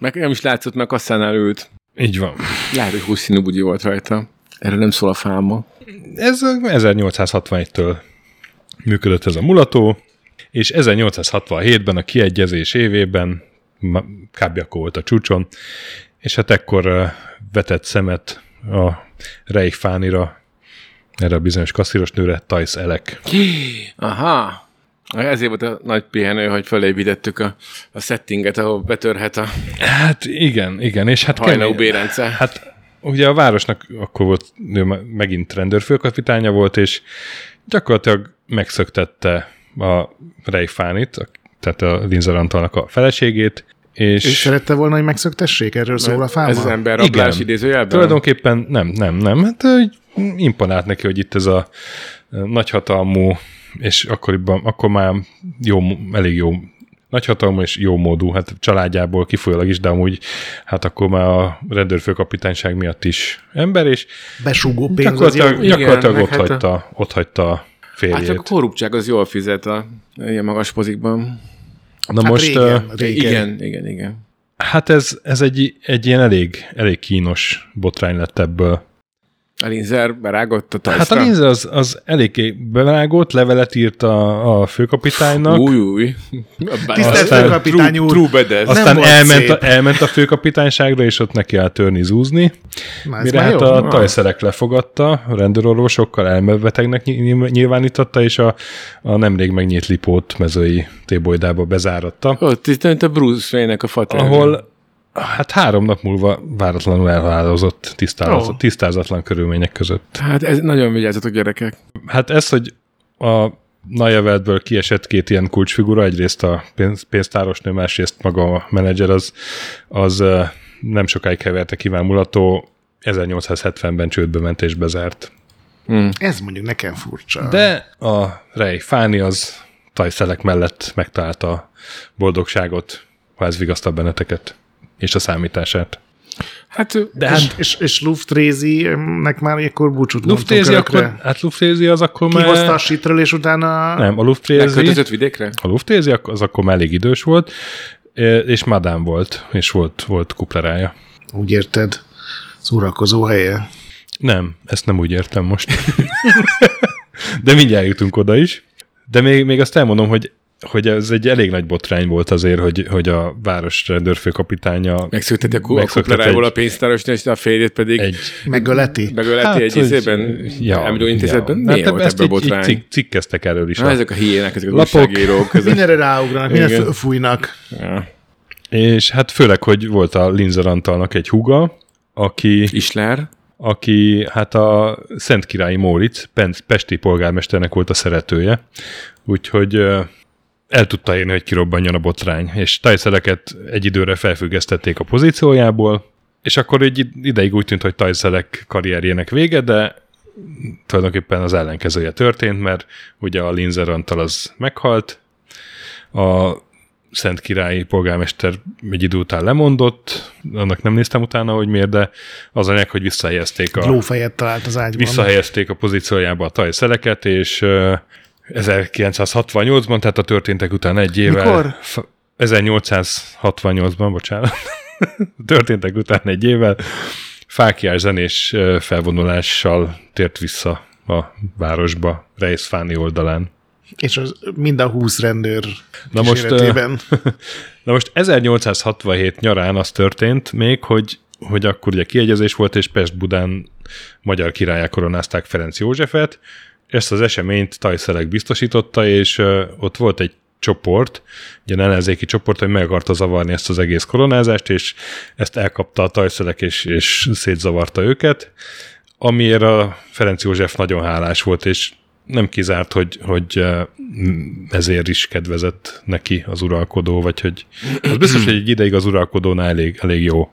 Meg nem is látszott, mert kasszánál ült. Így van. Lehet, hogy 20 színű bugyi volt rajta. Erre nem szól a fáma. Ez 1861-től működött ez a mulató, és 1867-ben, a kiegyezés évében Kábjakó volt a csúcson, és hát ekkor vetett szemet a Reich Fánira, erre a bizonyos kasszírosnőre, Thajsz Elek. Aha! Ezért volt a nagy pihenő, hogy fölépítettük a settinget, ahol betörhet a... Hát igen, és hát... Hajnau Bérence. Hát ugye a városnak akkor volt, megint rendőrfőkapitánya volt, és gyakorlatilag megszöktette a Reich Fánit, tehát a Linzer Antalnak a feleségét, és... Ő szerette volna, hogy megszöktessék? Erről szól a fáma? Ez az emberrablás idézőjelben? Tulajdonképpen nem. Hát imponált neki, hogy itt ez a nagyhatalmú, és akkor már jó, elég jó nagyhatalmú és jó módú, hát családjából kifolyólag is, de amúgy hát akkor már a rendőrfőkapitányság miatt is ember, és besúgó pénz gyakorlatilag igen, ott hagyta a férjét. Hát csak a korruptság az jól fizet a ilyen magas pozikban. Na hát most régen. Igen. Hát ez egy ilyen elég kínos botrány lett ebből. A Linzer berágott a tajszra? Hát a Linzer az elég berágott, levelet írt a főkapitánynak. Új. Tisztelt főkapitány úr! True aztán elment a főkapitányságra, és ott neki áll törni, zúzni. Mire hát jó, a tajszerek lefogadta, a rendőrorvosokkal elmebetegnek nyilvánította, és a nemrég megnyílt Lipót mezői tébolydába bezáratta. Ott tisztelt a Bruce Wayne-nek a faterben. Ahol hát 3 nap múlva váratlanul elhalálozott tisztázatlan körülmények között. Hát ez nagyon vigyázzatok, gyerekek. Hát ez, hogy a Najaveltből kiesett 2 ilyen kulcsfigura, egyrészt a pénztárosnő, másrészt maga a menedzser, az nem sokáig heverte kívánmulató, 1870-ben csődbe ment és bezárt. Ez mondjuk nekem furcsa. De a Ray Fáni az tajszelek mellett megtalálta a boldogságot, ha ez vigasztal benneteket. És a számítását. Hát, de és Luftrézi-nek már ekkor búcsút mondtunk örökre. Hát Luftrézi az akkor már... Kihozta a sítről, és utána... Nem, a Luftrézi... Megköltözött vidékre? A Luftrézi az akkor már elég idős volt, és madám volt, és volt kuplerája. Úgy érted? Szórakozó helye? Nem, ezt nem úgy értem most. De mindjárt jutunk oda is. De még azt elmondom, hogy ez egy elég nagy botrány volt azért, hogy a város rendőrfőkapitánya... Megszökteti a kuplerájból a pénztárosnál, és a férjét pedig... Megöleti hát, egy izében, ja, elmondó intézetben. Ja. Miért hát, volt ebből botrány? Cikkeztek erről is. Ezek a hiének, ezek a újságírók. Mindenre ráugranak, mindenre fújnak. Ja. És hát főleg, hogy volt a Linzer Antalnak egy húga, aki hát a Szentkirályi Móric, pesti polgármesternek volt a szeretője. Úgyhogy... el tudta érni, hogy kirobbanjon a botrány, és Tajszeleket egy időre felfüggesztették a pozíciójából, és akkor egy ideig úgy tűnt, hogy Tajszelek karrierjének vége, de tulajdonképpen az ellenkezője történt, mert ugye a Linzer Antal az meghalt, a Szentkirályi polgármester egy idő után lemondott, annak nem néztem utána, hogy miért, de az anyag, hogy visszahelyezték a... Lófejet talált az ágyban. Visszahelyezték a pozíciójába a Tajszeleket, és... 1968-ban, tehát a történtek után egy évvel... Mikor? 1868-ban, bocsánat. Történtek után egy évvel fáklyás zenés felvonulással tért vissza a városba, Reis Fáni oldalán. És az mind a 20 rendőr kísérletében. Na most 1867 nyarán az történt még, hogy akkor ugye kiegyezés volt, és Pest-Budán magyar királlyá koronázták Ferenc Józsefet. Ezt az eseményt Tajszelek biztosította, és ott volt egy csoport, egy ellenzéki csoport, hogy meg akarta zavarni ezt az egész koronázást, és ezt elkapta a Tajszelek, és szétzavarta őket, amiért a Ferenc József nagyon hálás volt, és nem kizárt, hogy ezért is kedvezett neki az uralkodó, vagy hogy az biztos, hogy egy ideig az uralkodónál elég jó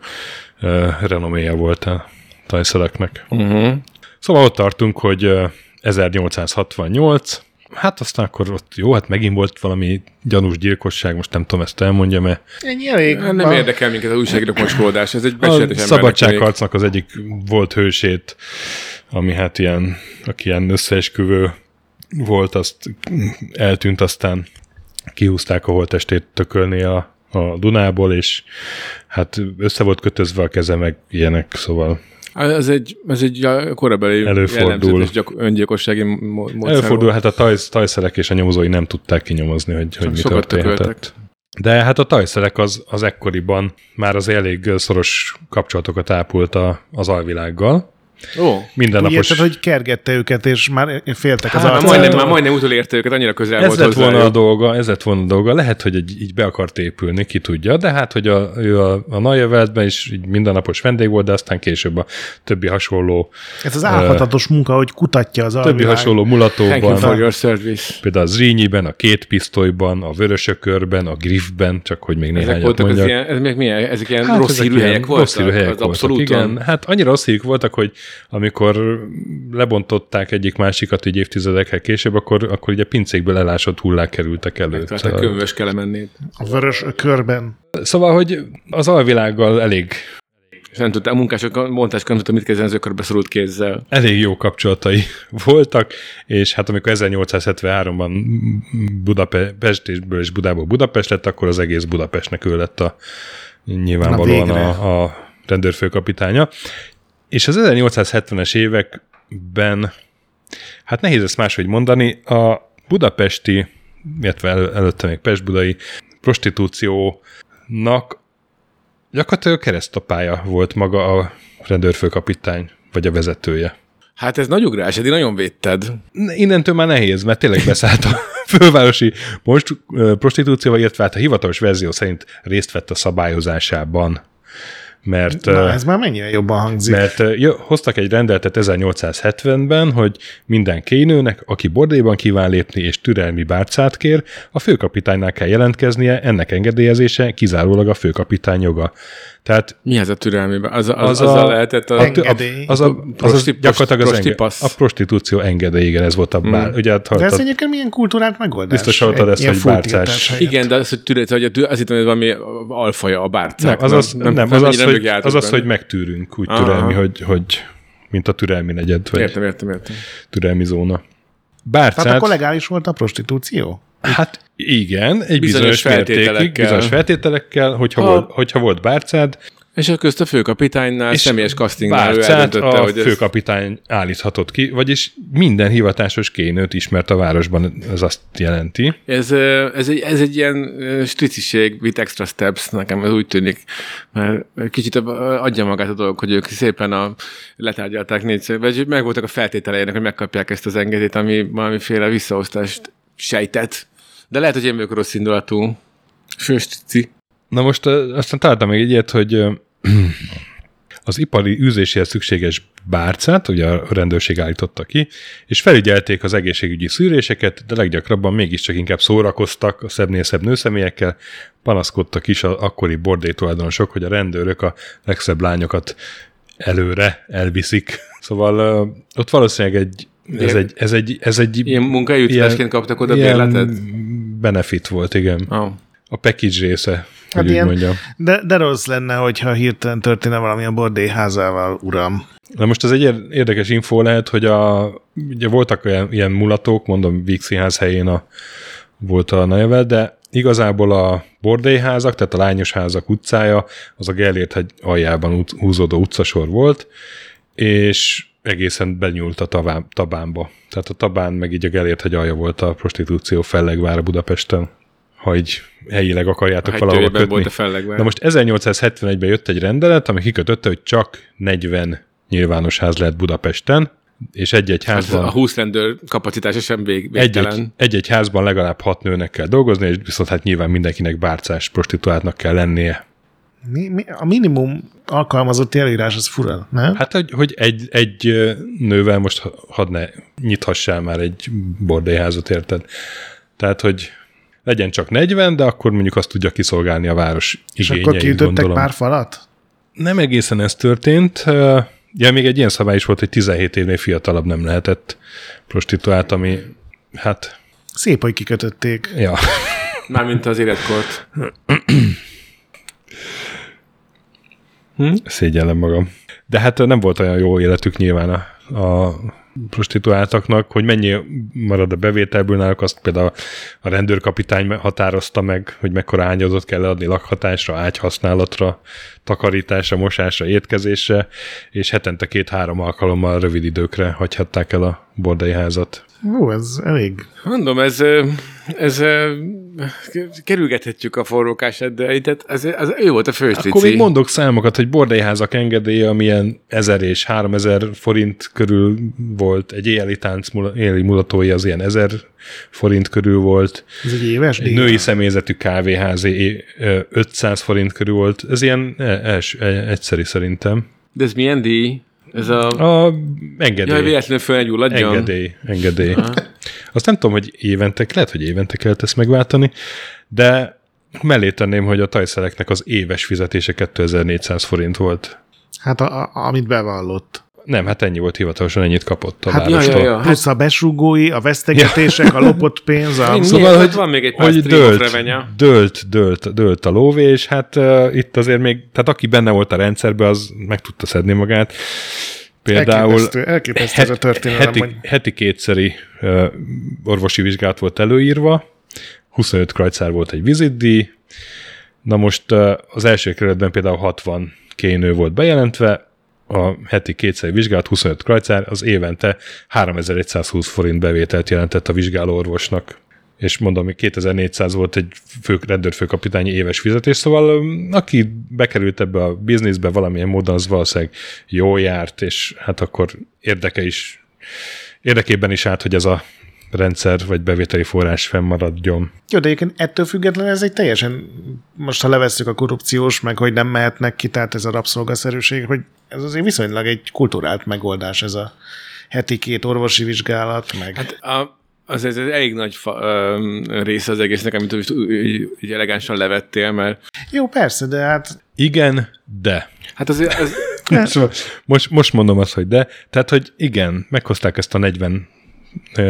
renoméja volt a Tajszeleknek. Uh-huh. Szóval ott tartunk, hogy 1868, hát aztán akkor ott jó, hát megint volt valami gyanús gyilkosság, most nem tudom ezt elmondjam, mert... Ennyi elég. Nem érdekel minket az újságírók moskolódása, ez egy becsületes embernek. A szabadságharcnak az egyik volt hősét, ami hát ilyen, aki ilyen összeesküvő volt, azt eltűnt, aztán kihúzták a holttestét tökölni a Dunából, és hát össze volt kötözve a keze, meg ilyenek, szóval... Ez egy korabeli öngyilkossági módszerű. Előfordul, hát a tajszelek és a nyomozói nem tudták kinyomozni, hogy mi történt. De hát a Tajszelek az ekkoriban már az elég szoros kapcsolatokat ápolt az alvilággal. Mindennapos... Úgy érted, hogy kergette őket, és már féltek az arcától. Majdnem utolérte őket, annyira közel volt hozzá. Ez lett volna a dolga. Lehet, hogy így be akart épülni, ki tudja, de hát, hogy ő a Najaveltben is így mindennapos vendég volt, de aztán később a többi hasonló... Ez az álhatatos munka, hogy kutatja az alvilág. Többi hasonló mulatóban. Például a Zrínyiben, a Két Pisztolyban, a Vörösökörben, a Griffben, csak hogy még néhányat mondjak. Ezek ilyen rossz hírű helyek voltak. Hogy amikor lebontották egyik-másikat így évtizedekkel később, akkor ugye pincékből elásott hullák kerültek elő. Tehát a könyves kelemennét. A vörös körben. Szóval, hogy az alvilággal elég... És nem tudta, a munkások nem tudta, mit kezdeni az ökörbe szorult kézzel. Elég jó kapcsolatai voltak, és hát amikor 1873-ban Budapestből és Budából Budapest lett, akkor az egész Budapestnek ő lett a nyilvánvalóan a rendőrfőkapitánya. És az 1870-es években, hát nehéz ezt máshogy mondani, a budapesti, illetve előtte még pest-budai prostitúciónak gyakorlatilag keresztapája volt maga a rendőrfőkapitány, vagy a vezetője. Hát ez nagy ugrás, eddig nagyon védted. Innentől már nehéz, mert tényleg beszállt a fővárosi prostitúcióval, illetve hát a hivatalos verzió szerint részt vett a szabályozásában. Mert, na, ez már mennyire jobban hangzik. Mert hoztak egy rendeletet 1870-ben, hogy minden kénőnek, aki bordélyban kíván lépni és türelmi bárcát kér, a főkapitánynál kell jelentkeznie, ennek engedélyezése kizárólag a főkapitány joga. Tehát mi ez a türelmi bárcát? Az a lehetett a engedély. A prostitúció engedély, igen, ez volt a bár. Ugye, de ez egyébként milyen kultúrát megoldás? Biztos hallottad ezt, hogy bárcás. Igen, de az, hogy azt hittem, hogy valami alfaja a bárcáknak. Az, hogy megtűrünk, úgy türelmi, hogy mint a türelmi negyed, vagy értem. Türelmi zóna. Bárcát... Tehát akkor legális volt a prostitúció? Hát igen, egy bizonyos mértékig, bizonyos feltételekkel, hogyha volt bárcád. És akkor közt a főkapitánynál, személyes castingnál ő eldöntötte, hogy a főkapitány állíthatott ki, vagyis minden hivatásos kénőt ismert a városban, ez azt jelenti. Ez egy ilyen striciség, with extra steps, nekem ez úgy tűnik, mert kicsit adja magát a dolog, hogy ők szépen letárgyalták négyszer, vagy meg voltak a feltételeinek, hogy megkapják ezt az engedélyt, ami valamiféle visszaosztást sejtett. De lehet, hogy én vagyok rossz indulatú. Sőstrici. Na most aztán találtam még egy ilyet, hogy az ipari űzéséhez szükséges bárcát, ugye a rendőrség állította ki, és felügyelték az egészségügyi szűréseket, de leggyakrabban mégiscsak inkább szórakoztak a szebbnél szebb nőszemélyekkel, panaszkodtak is az akkori bordély tulajdonosok, hogy a rendőrök a legszebb lányokat előre elviszik. Szóval ott valószínűleg ez egy ilyen munkajutásként kaptak oda bérletet? Benefit volt, igen. Oh. A package része, hát hogy mondjam. De rossz lenne, hogyha hirtelen történne valami a bordélyházával, uram. Na most ez egy érdekes infó lehet, hogy ugye voltak ilyen mulatók, mondom, Vígszínház helyén volt a neve, de igazából a bordélyházak, tehát a lányosházak utcája, az a Gellért-hegy aljában húzódó utcasor volt, és egészen benyúlt a Tabánba. Tehát a Tabán meg így a Gellért-hegy alja volt a prostitúció fellegvára Budapesten, ha így helyileg akarjátok valahol kötni. Na most 1871-ben jött egy rendelet, ami kikötötte, hogy csak 40 nyilvános ház lehet Budapesten, és egy-egy házban... Hát a 20 rendőr kapacitása sem végtelen. Egy-egy házban legalább 6 nőnek kell dolgozni, és viszont hát nyilván mindenkinek bárcás prostituáltnak kell lennie. A minimum alkalmazott előírás az fura, nem? Hát, hogy egy nővel most hadd ne nyithassál már egy bordélyházat, érted? Tehát, hogy legyen csak 40, de akkor mondjuk azt tudja kiszolgálni a város igényeit, gondolom. És akkor kiütöttek pár falat? Nem egészen ez történt. Ja, még egy ilyen szabály is volt, hogy 17 évnél fiatalabb nem lehetett prostituált, ami hát... Szép, hogy kikötötték. Ja. Mármint az életkort. Szégyellem magam. De hát nem volt olyan jó életük nyilván a prostituáltaknak, hogy mennyi marad a bevételből náluk, azt például a rendőrkapitány határozta meg, hogy mekkora ányadot kell adni lakhatásra, ágyhasználatra, takarításra, mosásra, étkezésre, és hetente 2-3 alkalommal rövid időkre hagyhatták el a bordélyházat. Ó, ez elég. Mondom, ez kerülgethetjük a forrókását, de ez ő volt a főstrici. Akkor még mondok számokat, hogy bordélyházak engedélye, amilyen 1000 és 3000 forint körül volt, egy éjjeli tánc éjjeli mulatói az ilyen 1000 forint körül volt. Ez egy éves díj? Egy női személyzetű kávéházé 500 forint körül volt. Ez ilyen egyszeri szerintem. De ez milyen díj? Ez a engedély. Jaj, véletlenül fölnyúladjon. Engedély. Aha. Azt nem tudom, hogy lehet, hogy évente kellett ezt megváltani, de mellé tenném, hogy a tajszereknek az éves fizetése 2400 forint volt. Hát, amit bevallott. Nem, hát ennyi volt hivatalosan, ennyit kapott a várostól. Hát jaj. Plusz a besúgói, a vesztegetések, a lopott pénz. Szóval, hogy van még egy pár dőlt a lóvé, és hát itt azért még, tehát aki benne volt a rendszerben, az meg tudta szedni magát. Például elképesztő ez a történelem. Heti kétszeri orvosi vizsgát volt előírva, 25 krajcár volt egy vizitdíj, na most az első kerületben például 60 kénő volt bejelentve, a heti kétszeri vizsgálat 25 krajcár, az évente 3120 forint bevételt jelentett a vizsgáló orvosnak. És mondom, hogy 2400 volt egy rendőrfőkapitányi éves fizetés, szóval aki bekerült ebbe a bizniszbe valamilyen módon, az valószínűleg jól járt, és hát akkor érdekében is állt, hogy ez a rendszer vagy bevételi forrás fennmaradjon. Jó, de egyébként ettől függetlenül ez egy teljesen, most ha levesszük a korrupciós, meg hogy nem mehetnek ki, tehát ez a rabszolgaszerűség, hogy ez azért viszonylag egy kulturált megoldás, ez a heti két orvosi vizsgálat, meg... Hát ez elég nagy része az egésznek, amit úgy elegánsan levettél, mert... Jó, persze, de hát... Igen, de... Hát azért... Most mondom azt, hogy de. Tehát, hogy igen, meghozták ezt a 40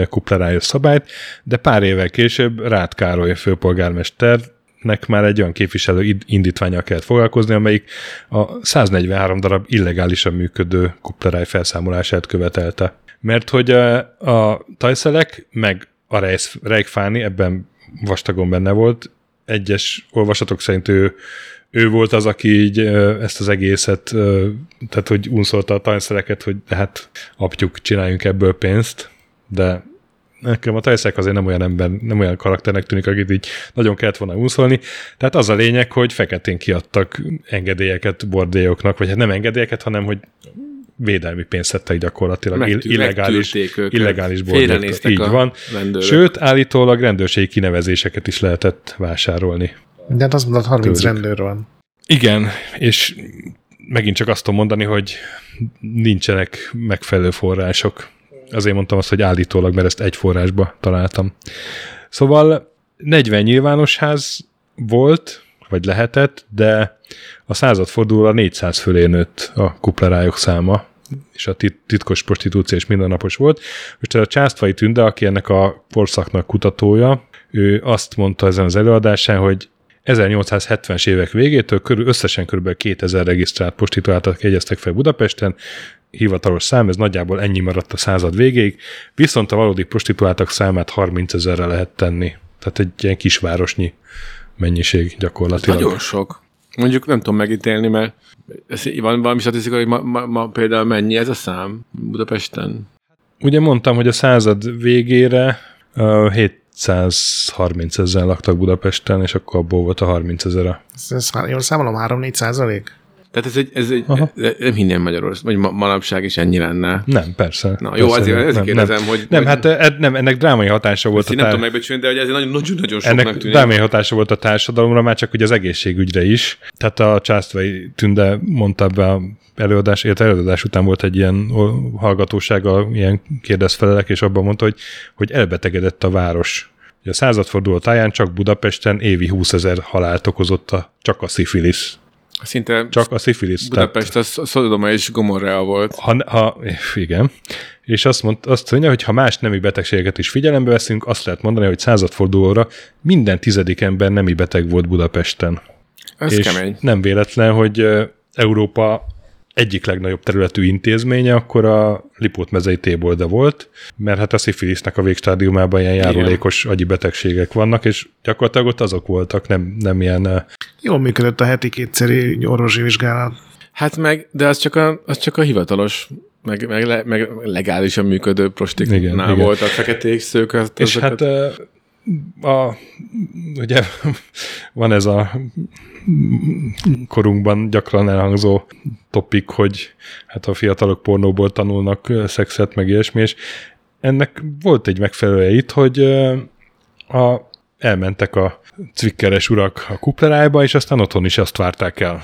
kuplerályos szabályt, de pár évvel később Ráth Károly főpolgármesternek már egy olyan képviselő indítvánnyal kellett foglalkozni, amelyik a 143 darab illegálisan működő kuplerály felszámolását követelte. Mert hogy a tajszelek meg a Rejkfáni ebben vastagon benne volt. Egyes olvasatok szerint ő volt az, aki így ezt az egészet, tehát hogy unszolta a tajszeleket, hogy hát apjuk, csináljunk ebből pénzt, de nekem a tajszelek azért nem olyan ember, nem olyan karakternek tűnik, akit így nagyon kellett volna unszolni. Tehát az a lényeg, hogy feketén kiadtak engedélyeket bordélyoknak, vagy hát nem engedélyeket, hanem hogy védelmi pénzt szedtek gyakorlatilag. Illegális bordélyt. Így van. Rendőrök. Sőt, állítólag rendőrségi kinevezéseket is lehetett vásárolni. De hát azt mondod, 30 tőlük. Rendőr van. Igen, és megint csak azt tudom mondani, hogy nincsenek megfelelő források. Azért mondtam azt, hogy állítólag, mert ezt egy forrásba találtam. Szóval 40 nyilvános ház volt, vagy lehetett, de a századfordulóra 400 fölé nőtt a kuplerályok száma, és a titkos prostitúció is mindennapos volt. Most a Császtvai Tünde, aki ennek a korszaknak kutatója, ő azt mondta ezen az előadásán, hogy 1870-es évek végétől összesen kb. 2000 regisztrált prostituáltat jegyeztek fel Budapesten, hivatalos szám, ez nagyjából ennyi maradt a század végéig, viszont a valódi prostituáltak számát 30 000-re lehet tenni. Tehát egy ilyen kisvárosnyi mennyiség gyakorlatilag. Ez nagyon sok. Mondjuk nem tudom megítélni, mert van valami statisztika, hogy ma például mennyi ez a szám Budapesten? Ugye mondtam, hogy a század végére 730 000 laktak Budapesten, és akkor abból volt a 30 000. Jól számolom, 3-4%? Tehát ez egy nem hinném Magyarországon, vagy manapság is ennyi lenne. Nem, persze. Na jó, persze, azért kérdezem, nem, hogy... Nem, hát nem, ennek drámai hatása volt a társadalomra. Nem tudom megbecsülni, de hogy ezért nagyon soknak tűnik. Drámai hatása volt a társadalomra, már csak ugye az egészségügyre is. Tehát a Császtvai Tünde mondta be a előadás után volt egy ilyen hallgatósága, ilyen kérdezfelelek, és abban mondta, hogy elbetegedett a város. A századforduló táján csak Budapesten évi 20 000 halált okozott csak a szifilisz. Szinte csak a szifilisz. Budapest tehát, a Szodoma és Gomorrea volt. Igen. És azt mondja, hogy ha más nemi betegségeket is figyelembe veszünk, azt lehet mondani, hogy századfordulóra minden 10. ember nemi beteg volt Budapesten. Ez és kemény. Nem véletlen, hogy Európa egyik legnagyobb területű intézménye akkor a Lipótmezei tébolda volt, mert hát a szifilisznek a végstádiumában ilyen járulékos agyi betegségek vannak, és gyakorlatilag ott azok voltak, nem ilyen... Jól működött a heti kétszeri orvosi vizsgálat. Hát meg, de az csak a hivatalos, meg legálisan működő prostiknál voltak, feketék, szők, és hát... ugye van ez a korunkban gyakran elhangzó topik, hogy hát a fiatalok pornóból tanulnak szexet, meg ilyesmi, és ennek volt egy megfelelője itt, hogy elmentek a cvikkeres urak a kuplerájba, és aztán otthon is azt várták el.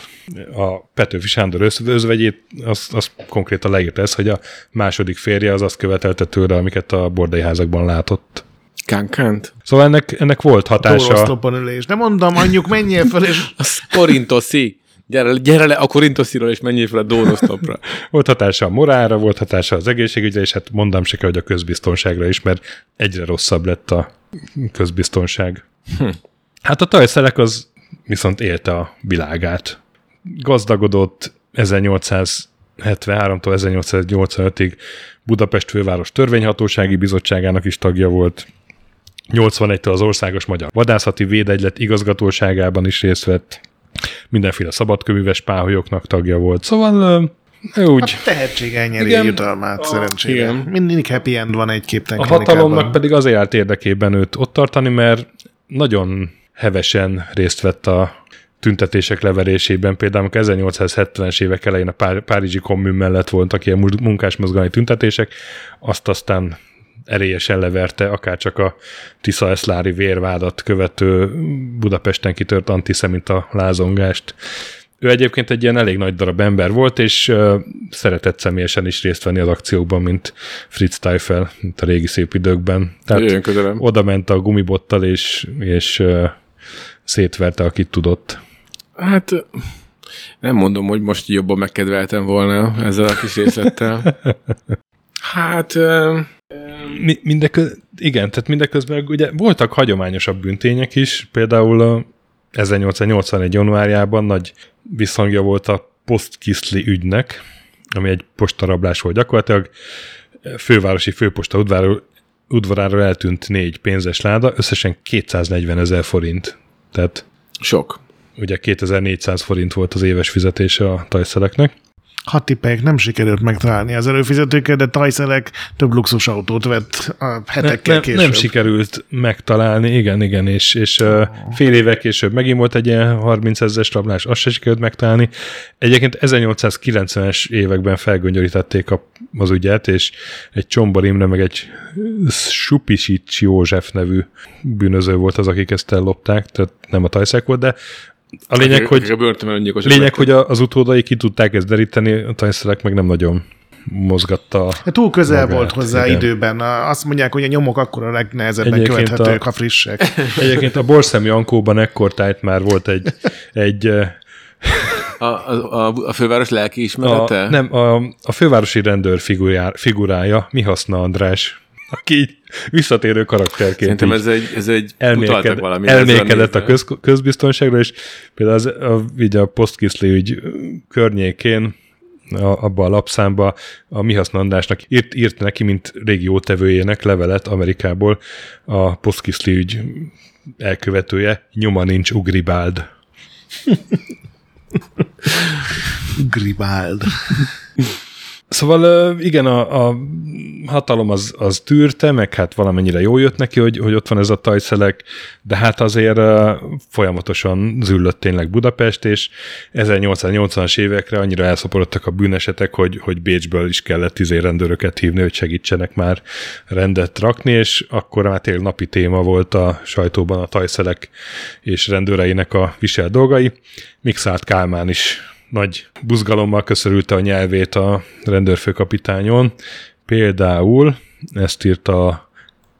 A Petőfi Sándor özvegyét, az konkrétan leírta ezt, hogy a második férje az azt követelte tőle, amiket a bordélyházakban látott. Kánkant. Szóval ennek volt hatása. Dóroszlopon ülés. Nem mondom, anyjuk, menjél fel, és... A szporintoszi. Gyere le a Korintosziról, és menjél fel a Dónosztopra. Volt hatása a morálra, volt hatása az egészségügyre, és hát mondom se kell, hogy a közbiztonságra is, mert egyre rosszabb lett a közbiztonság. Hát a Tajszelek az viszont élte a világát. Gazdagodott 1873-tól 1885-ig Budapest Főváros Törvényhatósági Bizottságának is tagja volt. 81-től az Országos Magyar Vadászati Védegylet igazgatóságában is részt vett. Mindenféle szabadkőműves páholyoknak tagja volt. Szóval úgy. Hát tehetség elnyeri jutalmát szerencsére. Mindig happy end van egy képtelen. A hatalomnak pedig azért állt érdekében őt ott tartani, mert nagyon hevesen részt vett a tüntetések leverésében. Például 1870-es évek elején a párizsi kommun mellett voltak ilyen munkásmozgalmi tüntetések, azt aztán erélyesen leverte, akárcsak a Tisza-eszlári vérvádat követő Budapesten kitört antiszemita lázongást. Ő egyébként egy ilyen elég nagy darab ember volt, és szeretett személyesen is részt venni az akciókban, mint Fritz Teufel, mint a régi szép időkben. Tehát oda ment a gumibottal, és szétverte, akit tudott. Hát nem mondom, hogy most jobban megkedveltem volna ezzel a kis részlettel. Hát... mindeközben ugye voltak hagyományosabb bűntények is, például a 1881. januárjában nagy visszhangja volt a Postkiszli ügynek, ami egy postarablás volt gyakorlatilag. Fővárosi főposta udvaráról eltűnt 4 pénzes láda, összesen 240 000 forint. Tehát sok. Ugye 2400 forint volt az éves fizetése a Tajszeleknek. Hat tippeljék, nem sikerült megtalálni az előfizetőket, de Tajszelek több luxus autót vett a hetekkel később. Nem sikerült megtalálni, igen, és fél évvel később megint volt egy ilyen 30 000-es rablás, azt se sikerült megtalálni. Egyébként 1890-es években felgöngyölítették az ügyet, és egy Csombor Imre, meg egy Supisics József nevű bűnöző volt az, akik ezt ellopták, tehát nem a Tajszelek volt, de a lényeg, hogy az utódai ki tudták ezt deríteni, a Tajszelek meg nem nagyon mozgatta. Túl közel magát, volt hozzá időben. Azt mondják, hogy a nyomok akkor a legnehezebben követhetők, ha frissek. Egyébként a Borszemi Ankóban ekkortájt már volt egy a főváros lelki ismerete? Nem, a fővárosi rendőr figurája, Mihaszna András, aki visszatérő karakterként ez egy elmélkedett a közbiztonságra, és például a Postkiszli ügy környékén abban a lapszámban a Mihaszna Andrásnak írt neki, mint régiótevőjének levelet Amerikából a Postkiszli ügy elkövetője, nyoma nincs Ugribáld. Ugribáld. Szóval igen, a hatalom az tűrte, meg hát valamennyire jól jött neki, hogy ott van ez a Tajszelek, de hát azért folyamatosan züllött tényleg Budapest, és 1880-as évekre annyira elszaporodtak a bűnesetek, hogy Bécsből is kellett rendőröket hívni, hogy segítsenek már rendet rakni, és akkor már tényleg napi téma volt a sajtóban a Tajszelek és rendőreinek a visel dolgai. Mikszáth Kálmán is nagy buzgalommal köszörülte a nyelvét a rendőrfőkapitányon. Például ezt írta a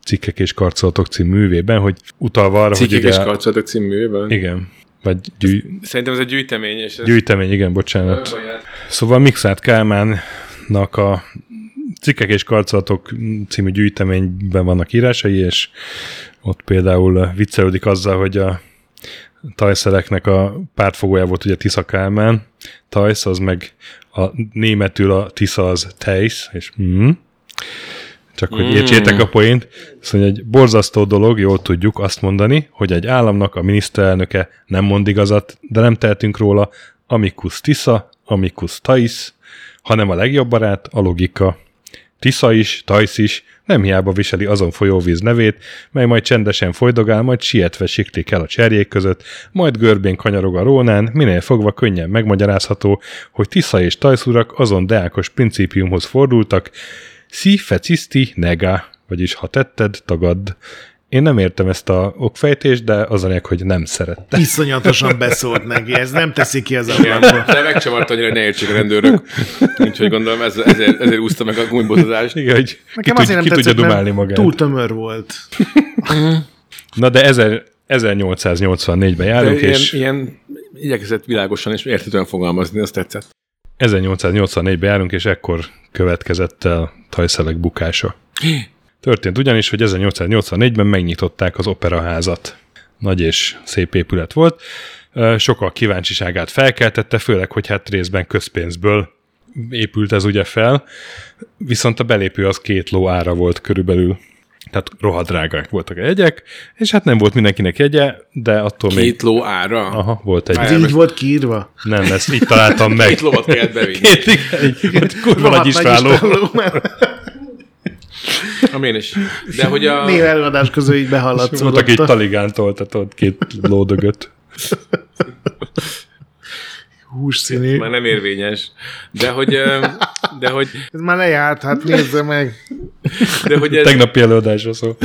Cikkek és Karcolatok című művében, hogy utalva arra, Cikkek és Karcolatok című művében? Igen. Vagy Szerintem ez egy gyűjtemény. És gyűjtemény, igen, bocsánat. Szóval Mikszáth Kálmánnak a Cikkek és Karcolatok című gyűjteményben vannak írásai, és ott például viccelődik azzal, hogy a Tajszeleknek a pártfogója volt ugye Tisza Kálmán. Tajsz az meg a németül a Tisza az Tejsz, és csak hogy értsétek a poént. Szóval egy borzasztó dolog, jól tudjuk azt mondani, hogy egy államnak a miniszterelnöke nem mond igazat, de nem tehetünk róla, amicus Tisza, amicus Tajsz, hanem a legjobb barát a logika. Tisza is, Tajsz is, nem hiába viseli azon folyóvíz nevét, mely majd csendesen folydogál, majd sietve siklik el a cserjék között, majd görbén kanyarog a Rónán, minél fogva könnyen megmagyarázható, hogy Tisza és Tajsz urak azon deákos principiumhoz fordultak, si fecisti nega, vagyis ha tetted, tagadd. Én nem értem ezt a okfejtést, de az a lényeg, hogy nem szerettem. Iszonyatosan beszólt neki, ez nem teszi ki az ablakból. De megcsavart annyira, hogy ne értsék a rendőrök. Úgyhogy gondolom, ezért úszta meg a gumibotozást. Igen, hogy ki tudja dumálni magát. Túl tömör volt. Na de 1884-ben járunk, és... Ilyen igyekezett világosan és érthetően fogalmazni, azt tetszett. 1884-ben járunk, és ekkor következett el Thajszelek bukása. Történt ugyanis, hogy 1884-ben megnyitották az operaházat. Nagy és szép épület volt. Sokkal kíváncsiságát felkeltette, főleg, hogy hát részben közpénzből épült ez ugye fel, viszont a belépő az 2 ló ára volt körülbelül. Tehát rohadrágák voltak a jegyek, és hát nem volt mindenkinek jegye, de attól 2 ló ára? Aha, volt egy. Ez így volt kiírva? Nem, ezt így találtam meg. 2 lovat kellett bevinni. Két, kurva nagy istvánló. Amén is. De hogy a... Név előadás közül így behallatszódott. Voltak így taligántól, tehát ott 2 ló dögött. Hússzínű. Már nem érvényes. De hogy... Ez már lejárt, hát nézze meg. De hogy ez... Tegnapi előadásra szó.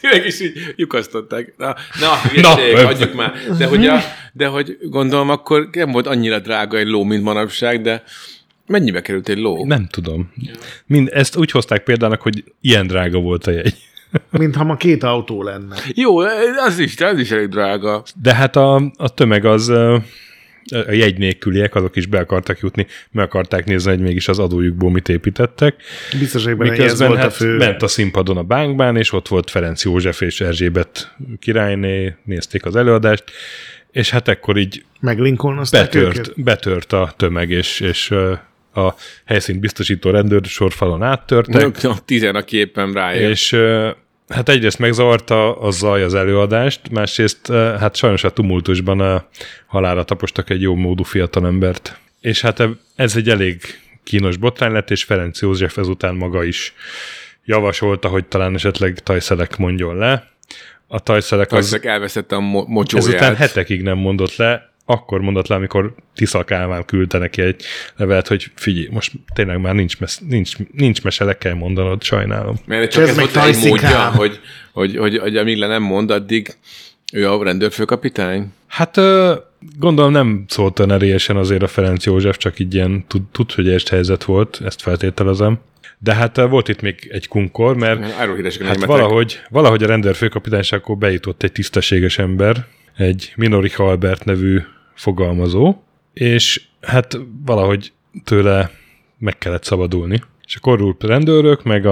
Tényleg is így lyukasztották. Na adjuk már. De hogy gondolom, akkor nem volt annyira drága egy ló, mint manapság, de mennyibe került egy ló? Nem tudom. Ezt úgy hozták példának, hogy ilyen drága volt a jegy. Mintha ma 2 autó lenne. Jó, az is elég drága. De hát a tömeg az, a jegy nélküliek, azok is be akartak jutni, meg akarták nézni, hogy mégis az adójukból mit építettek. Biztoságban ez volt hát a fő. Ment a színpadon a Bánkbán, és ott volt Ferenc József és Erzsébet királyné, nézték az előadást, és hát ekkor így betört a tömeg, és a helyszínt biztosító rendőr sorfalon áttörtek. 10, aki éppen rájött. És hát egyrészt megzavarta a zaj az előadást, másrészt hát sajnos a tumultusban a halálra tapostak egy jó módú fiatalembert. És hát ez egy elég kínos botrány lett, és Ferenc József ezután maga is javasolta, hogy talán esetleg Thajszelek mondjon le. A Thajszelek elveszette a mocsóját. Ezután hetekig nem mondott le, akkor mondott le, amikor Tisza Kálmán küldte neki egy levelet, hogy figyelj, most tényleg már nincs mese, le kell mondanod, sajnálom. Mert csak ez volt egy módja, hogy amíg le nem mond, addig ő a rendőrfőkapitány. Hát gondolom nem szólt olyan erélyesen azért a Ferenc József, csak így ilyen tudhügyes helyzet volt, ezt feltételezem. De hát volt itt még egy kunkor, mert hát valahogy a rendőrfőkapitányságból bejutott egy tisztességes ember, egy Minorich Albert nevű fogalmazó, és hát valahogy tőle meg kellett szabadulni. És a korrupt rendőrök, meg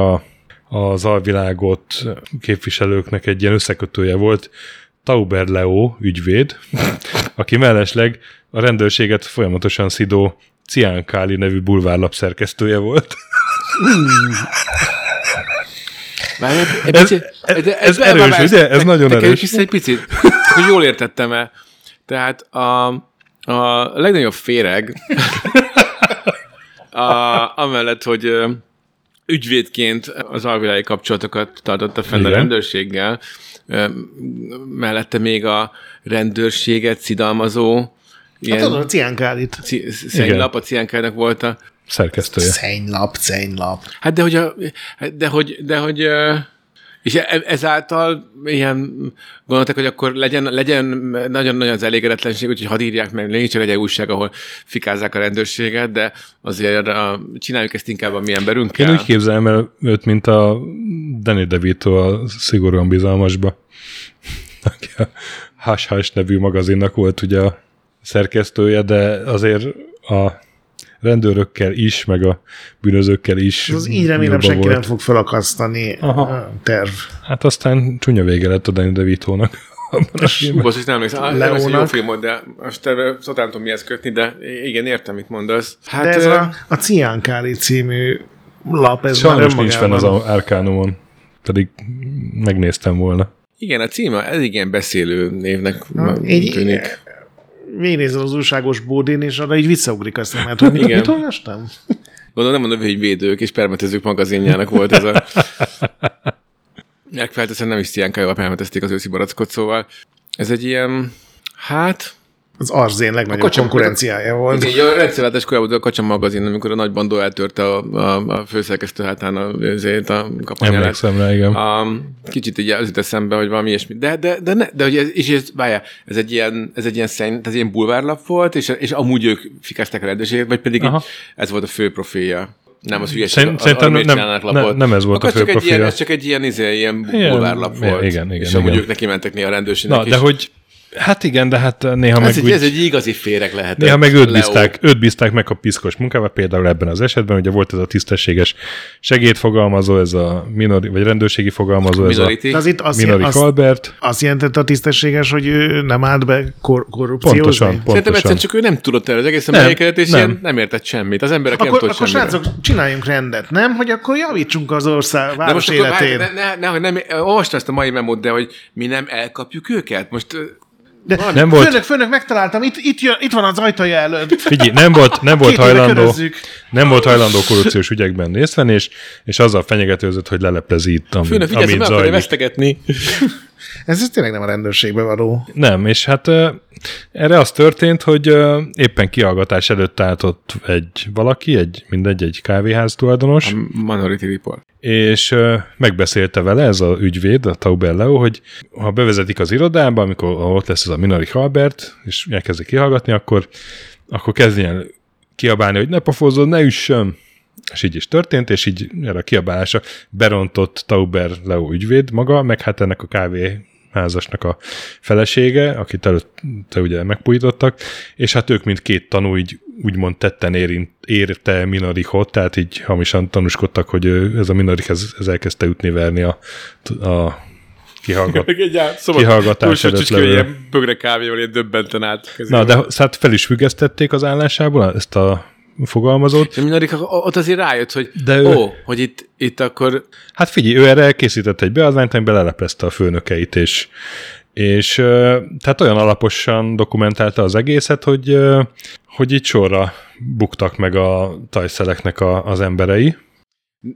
az alvilágot képviselőknek egy ilyen összekötője volt, Tauber Leo ügyvéd, aki mellesleg a rendőrséget folyamatosan szidó Ciánkáli nevű bulvárlap szerkesztője volt. Ez erős, ugye? Ez nagyon erős. Vissza egy picit, hogy jól értettem-e. Tehát a legnagyobb féreg, amellett, hogy ügyvédként az alvilági kapcsolatokat tartotta fenn a rendőrséggel, mellette még a rendőrséget szidalmazó ilyen... Hát a Ciánkálit. Szennylap, a Ciánkálinak volt a... szerkesztője. Szennylap. Hát de hogy és ezáltal ilyen gondoltak, hogy akkor legyen nagyon-nagyon az elégedetlenség, úgyhogy hadd írják meg, légy csak egy újság, ahol fikázzák a rendőrséget, de azért csináljuk ezt inkább a mi emberünkkel. Én úgy képzelem el őt, mint a Danny DeVito a Szigorúan Bizalmasba. Aki a Hush nevű magazinnak volt ugye a szerkesztője, de azért a rendőrökkel is, meg a bűnözőkkel is. Az így remélem senki nem fog felakasztani terv. Hát aztán csúnya vége lett a Danny DeVito-nak. Bocs, nem emlékszem. Ez egy jó film, de most szóval nem tudom mihez kötni, de igen, értem, mit mondasz. Hát, de ez a Ciánkáli című lap, ez már önmagában. Nincs fenn az Arcanumon, pedig megnéztem volna. Igen, a címe, ez igen beszélő névnek tűnik. Végignézel az újságos bódén, és arra így visszaugrik a szemet, hogy mit olvastam? Gondolom, nem mondom, hogy védők és permetezők magazinjának volt ez a... Megfelteszem, nem is Ciánkályval permetezték az őszi barackot, szóval ez egy ilyen... Hát... Az Arzén legnagyobb konkurenciája volt. Igen, a rendszerváltás korábban a Kacsa magazin, amikor a nagy bandó eltörte a főszerkesztő hátán a kapanyát. Emlékszem rá, igen. Kicsit így az jut eszembe, hogy valami ilyesmi. De hogy ez egy ilyen szenny, ez ilyen bulvárlap volt, és amúgy ők fikázták a rendőrséget, vagy pedig ez volt a fő profilja. Nem, az hülyeség, nem ez volt a fő profilja. Ez csak egy ilyen bulvárlap volt. Igen, és amúgy ők neki mentek néha a rendőrségnek is. Hát igen, de hát néha ez meg... Ez egy igazi féreg lehet. Néha meg őt bízták meg a piszkos munkával, például ebben az esetben, ugye volt ez a tisztességes segédfogalmazó, ez a vagy rendőrségi fogalmazó, ez a Minori Kalbert. Azt jelentette a tisztességes, hogy ő nem állt be korrupciózni? Pontosan. Szerintem egyszerűen csak ő nem tudott erre az egészen mellékelet, és nem értett semmit. Az emberek nem tudott semmit. Akkor srácok, csináljunk rendet, nem? Hogy akkor javítsunk az ország város életén. Olvasd ezt a mai memót, de hogy mi nem elkapjuk őket. Most nem volt. Főnök, megtaláltam, itt van az ajtaja előtt. Figyelj, nem volt hajlandó korrupciós ügyekben részt venni, és azzal fenyegetőzött, hogy leleplezi itt, amit zajlik. Főnök, figyelj, akarja vesztegetni. Ez tényleg nem a rendőrségbe való. Nem, és hát erre az történt, hogy éppen kihallgatás előtt állt ott egy kávéház tulajdonos. A Minority Report. És megbeszélte vele ez a ügyvéd, a Tauber Leo, hogy ha bevezetik az irodába, amikor ott lesz ez a Minori Kalbert, és elkezdik kihallgatni, akkor kezdjen el kiabálni, hogy ne pofozzon, ne üssön. És így is történt, és így erre a kiabálása berontott Tauber Leo ügyvéd maga, meg hát ennek a kávéházasnak a felesége, akit előtte ugye megpújítottak, és hát ők mint két tanú így úgymond tetten érte Minorichot, tehát így hamisan tanúskodtak, hogy ez a Minori ez elkezdte ütni-verni a kihallgatás előtt levő. Ilyen bögre kávéval ilyen döbbenten állt. Na, de hát fel is függesztették az állásából ezt a fogalmazót. Minori ott azért rájött, hogy hogy itt akkor... Hát figyelj, ő erre elkészített egy beadványt, amiben leleplezte a főnökeit, és tehát olyan alaposan dokumentálta az egészet, hogy itt sorra buktak meg a tajszeleknek az emberei.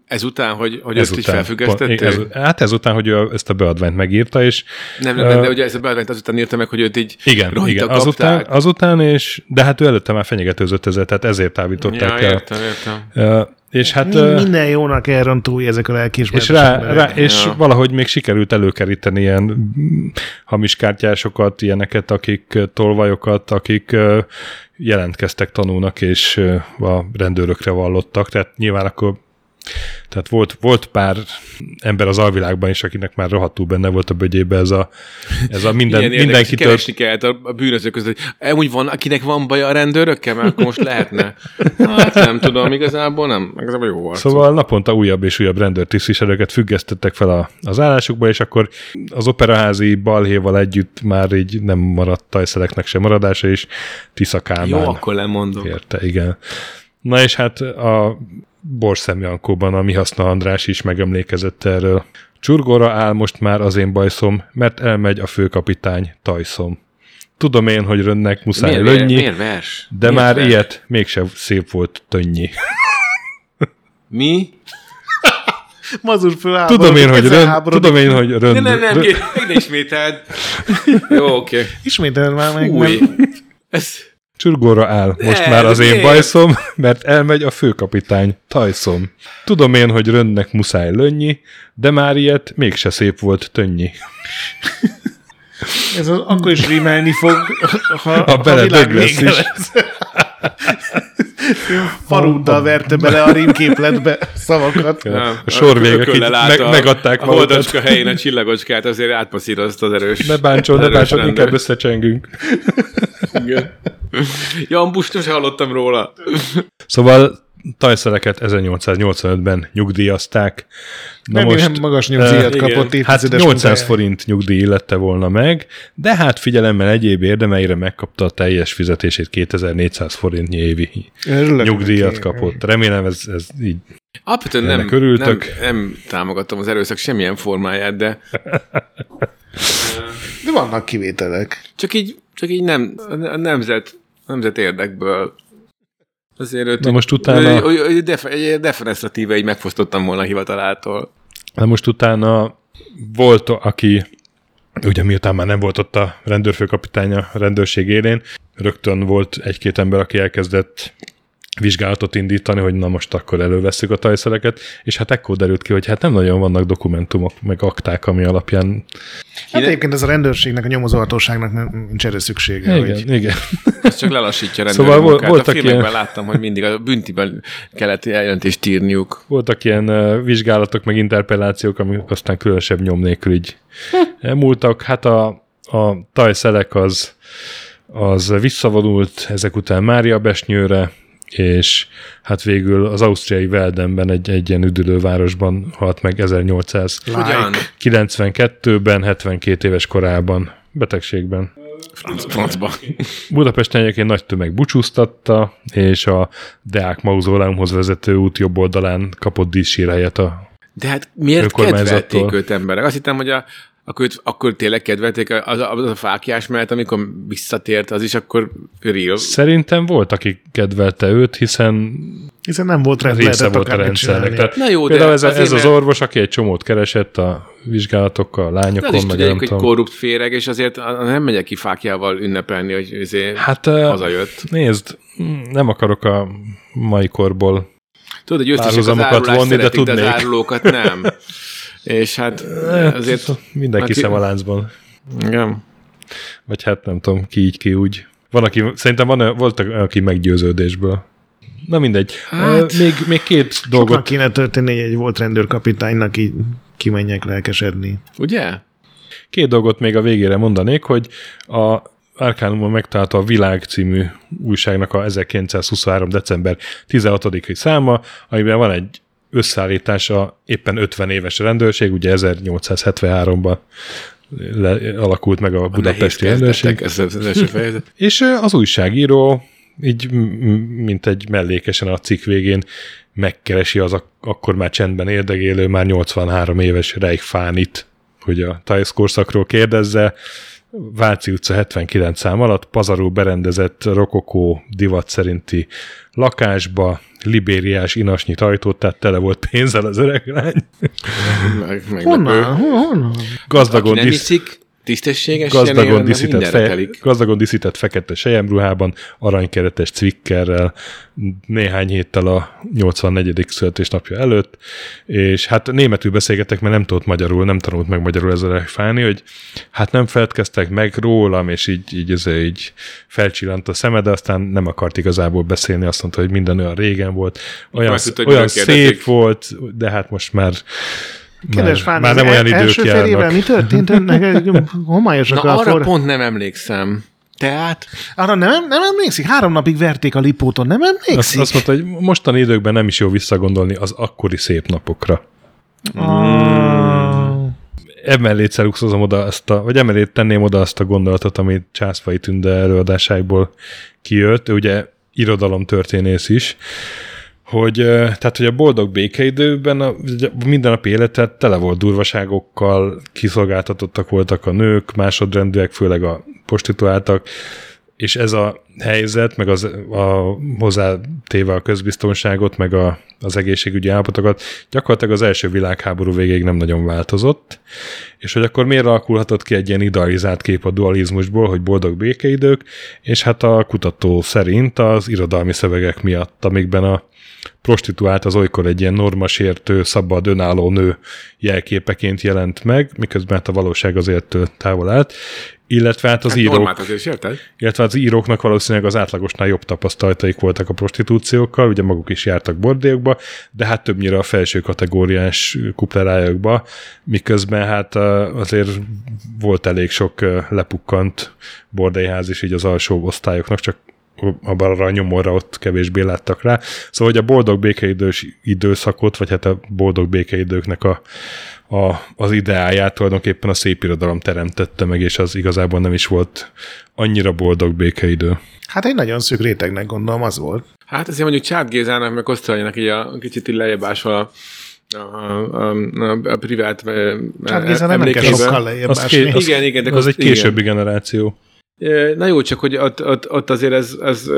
Ezután, hogy ezt így felfüggesztették? Hát ezután, hogy ő ezt a beadványt megírta, és... Nem, de ugye ezt a beadványt azután írta meg, hogy őt így rohita kapták. Azután, és... De hát ő előtte már fenyegetőzött ezzel, tehát ezért távították el. Értem. És hát... Minden jónak elrontúlja ezek a lelkiismeretek. És valahogy még sikerült előkeríteni ilyen hamiskártyásokat, ilyeneket, akik tolvajokat, akik jelentkeztek tanúnak, és a rendőrökre vallottak. Tehát nyilván akkor tehát volt pár ember az alvilágban is, akinek már rohadtul benne volt a bögyébe ez a mindenkit. Keresni kellett a bűnözők között, hogy van, akinek van baja a rendőrökkel, mert akkor most lehetne. Hát nem tudom, igazából jó volt. Szóval naponta újabb és újabb rendőrtisztviselőket függesztettek fel az állásukba, és akkor az operaházi balhéval együtt már így nem maradt tajszeleknek sem maradása, és Tisza Kálmán. Jó, akkor lemondok. Érte, igen. Na és hát a Borszem Jankóban a Mihaszna András is megemlékezett erről. Csurgóra áll most már az én bajszom, mert elmegy a főkapitány Tajszom. Tudom én, hogy rönnek muszáj lönnyi, de már vers? Ilyet mégsem szép volt tönnyi. Mi? Tudom én, hogy rönnek. Nem, megismételd. Jó, oké. Ismételd már meg. Új. Csurgóra áll most már az én bajszom, mert elmegy a főkapitány Tajszom. Tudom én, hogy rönnek muszáj lönnyi, de már ilyet mégse szép volt tönnyi. Ez akkor is rímelni fog, ha világ még lesz. Farúddal verte bele a rímképletbe szavakat. A sor végek így megadták magukat. A holdacska helyén a csillagocskát azért átpasszírozta az erős. Ne bántsol, inkább összecsengünk. Igen. Jambust, most hallottam róla. Szóval tajszeleket 1885-ben nyugdíjazták. Nem magas nyugdíjat kapott. Hát 800 forint nyugdíj illette volna meg, de hát figyelemmel egyéb érdemeire megkapta a teljes fizetését, 2400 forintnyi évi nyugdíjat kapott. Remélem ez így. Alapvetően nem támogatom az erőszak semmilyen formáját, de... De vannak kivételek. Csak így nem, a nemzet érdekből. Azért defenesztratíve így megfosztottam volna a hivatalától. De most utána volt, aki ugye miután már nem volt ott a rendőrfőkapitány a rendőrség élén, rögtön volt egy-két ember, aki elkezdett vizsgálatot indítani, hogy na most akkor elővesszük a tajszeleket, és hát ekkor derült ki, hogy hát nem nagyon vannak dokumentumok, meg akták, ami alapján... Hát egyébként ez a rendőrségnek, a nyomozóhatóságnak nincs erre szüksége. Igen, hogy... igen. Ez csak lelassítja a rendőri munkát. Szóval a filmekben ilyen... láttam, hogy mindig a büntiben kellett eljelentést írniuk. Voltak ilyen vizsgálatok, meg interpellációk, amik aztán különösebb nyom nélkül így elmúltak. Hát a a Tajszelek az visszavonult ezek után Máriabesnyőre, és hát végül az ausztriai Veldenben egy ilyen üdülővárosban halt meg 1892-ben, 72 éves korában, betegségben. Francba. Budapesten egyébként nagy tömeg búcsúztatta, és a Deák mauzóleumhoz vezető út jobb oldalán kapott díszsírhelyet a De hát miért kedvelték őt emberek? Azt hittem, hogy akkor tényleg kedvelték az a fáklyás, mert amikor visszatért, az is akkor real. Szerintem volt, aki kedvelte őt, hiszen nem volt része volt a rendszernek. Például ez az orvos, aki egy csomót keresett a vizsgálatokkal, a lányokon. De az is tudják, hogy korrupt féreg, és azért nem megyek ki fáklyával ünnepelni, hogy hazajött. Nézd, nem akarok a mai korból tudod, hogy összehozamokat vonni, de tudnék. De az árulókat nem. És hát azért... Mindenki szem a láncban. Igen. Vagy hát nem tudom, ki így, ki úgy. Van, aki, szerintem volt, aki meggyőződésből. Na mindegy. Hát, még két dolgot... Sokan kéne történni, egy volt rendőrkapitánynak így kimenjek lelkesedni. Ugye? Két dolgot még a végére mondanék, hogy a Arcanumon megtalálta a Világ című újságnak a 1923. december 16-i száma, amiben van egy összeállítása éppen 50 éves rendőrség, ugye 1873-ban alakult meg a budapesti rendőrség. És az újságíró így, mint egy mellékesen a cikk végén megkeresi az akkor már csendben érdegélő, már 83 éves Reichfánit, hogy a Thaisz korszakról kérdezze. Váci utca 79 szám alatt pazarul berendezett rokokó divat szerinti lakásba libériás inas nyit ajtót, tehát tele volt pénzzel az öreg lány. Honnan? Gazdagon díszített fekete selyemruhában, aranykeretes cvikkerrel, néhány héttel a 84. születésnapja előtt, és hát németül beszélgettek, mert nem tanult meg magyarul ez a Reichfáni, hogy hát nem feledkeztek meg rólam, és így felcsillant a szeme, de aztán nem akart igazából beszélni, azt mondta, hogy minden olyan régen volt, olyan szép volt, de hát most már Kedves Fáni, már nem olyan első fél évben mi történt önnek? Homályosak a arra pont nem emlékszem. Tehát? Arra nem emlékszik? 3 napig verték a Lipóton, nem emlékszik? Azt mondta, hogy mostani időkben nem is jó visszagondolni az akkori szép napokra. Emellé celuxozom oda vagy emellé tenném oda azt a gondolatot, amit Császfai Tünde előadásából kijött, ugye irodalomtörténész is, hogy a boldog békeidőben a mindennapi életet tele volt durvaságokkal, kiszolgáltatottak voltak a nők, másodrendűek, főleg a prostituáltak, és ez a helyzet, meg hozzátéve a közbiztonságot, meg az egészségügyi állapotokat gyakorlatilag az első világháború végéig nem nagyon változott, és hogy akkor miért alakulhatott ki egy ilyen idealizált kép a dualizmusból, hogy boldog békeidők, és hát a kutató szerint az irodalmi szövegek miatt, amikben a prostituált az olykor egy ilyen normasértő, szabad, önálló nő jelképeként jelent meg, miközben hát a valóság azért távol állt, illetve az íróknak valószínűleg az átlagosnál jobb tapasztalataik voltak a prostitúciókkal, ugye maguk is jártak bordélyokba, de hát többnyire a felső kategóriás kuplerályokba, miközben hát azért volt elég sok lepukkant bordélyház is így az alsó osztályoknak, csak abban a nyomorra ott kevésbé láttak rá. Szóval, hogy a boldog békeidős időszakot, vagy hát a boldog békeidőknek az ideáját tulajdonképpen a szép irodalom teremtette meg, és az igazából nem is volt annyira boldog békeidő. Hát egy nagyon szűk rétegnek gondolom az volt. Hát azért mondjuk Csáth Gézának, meg Osztraljának így a kicsit lejjebásol a privát emlékeiben. Igen. Az egy későbbi generáció. Na jó, csak hogy ott azért ez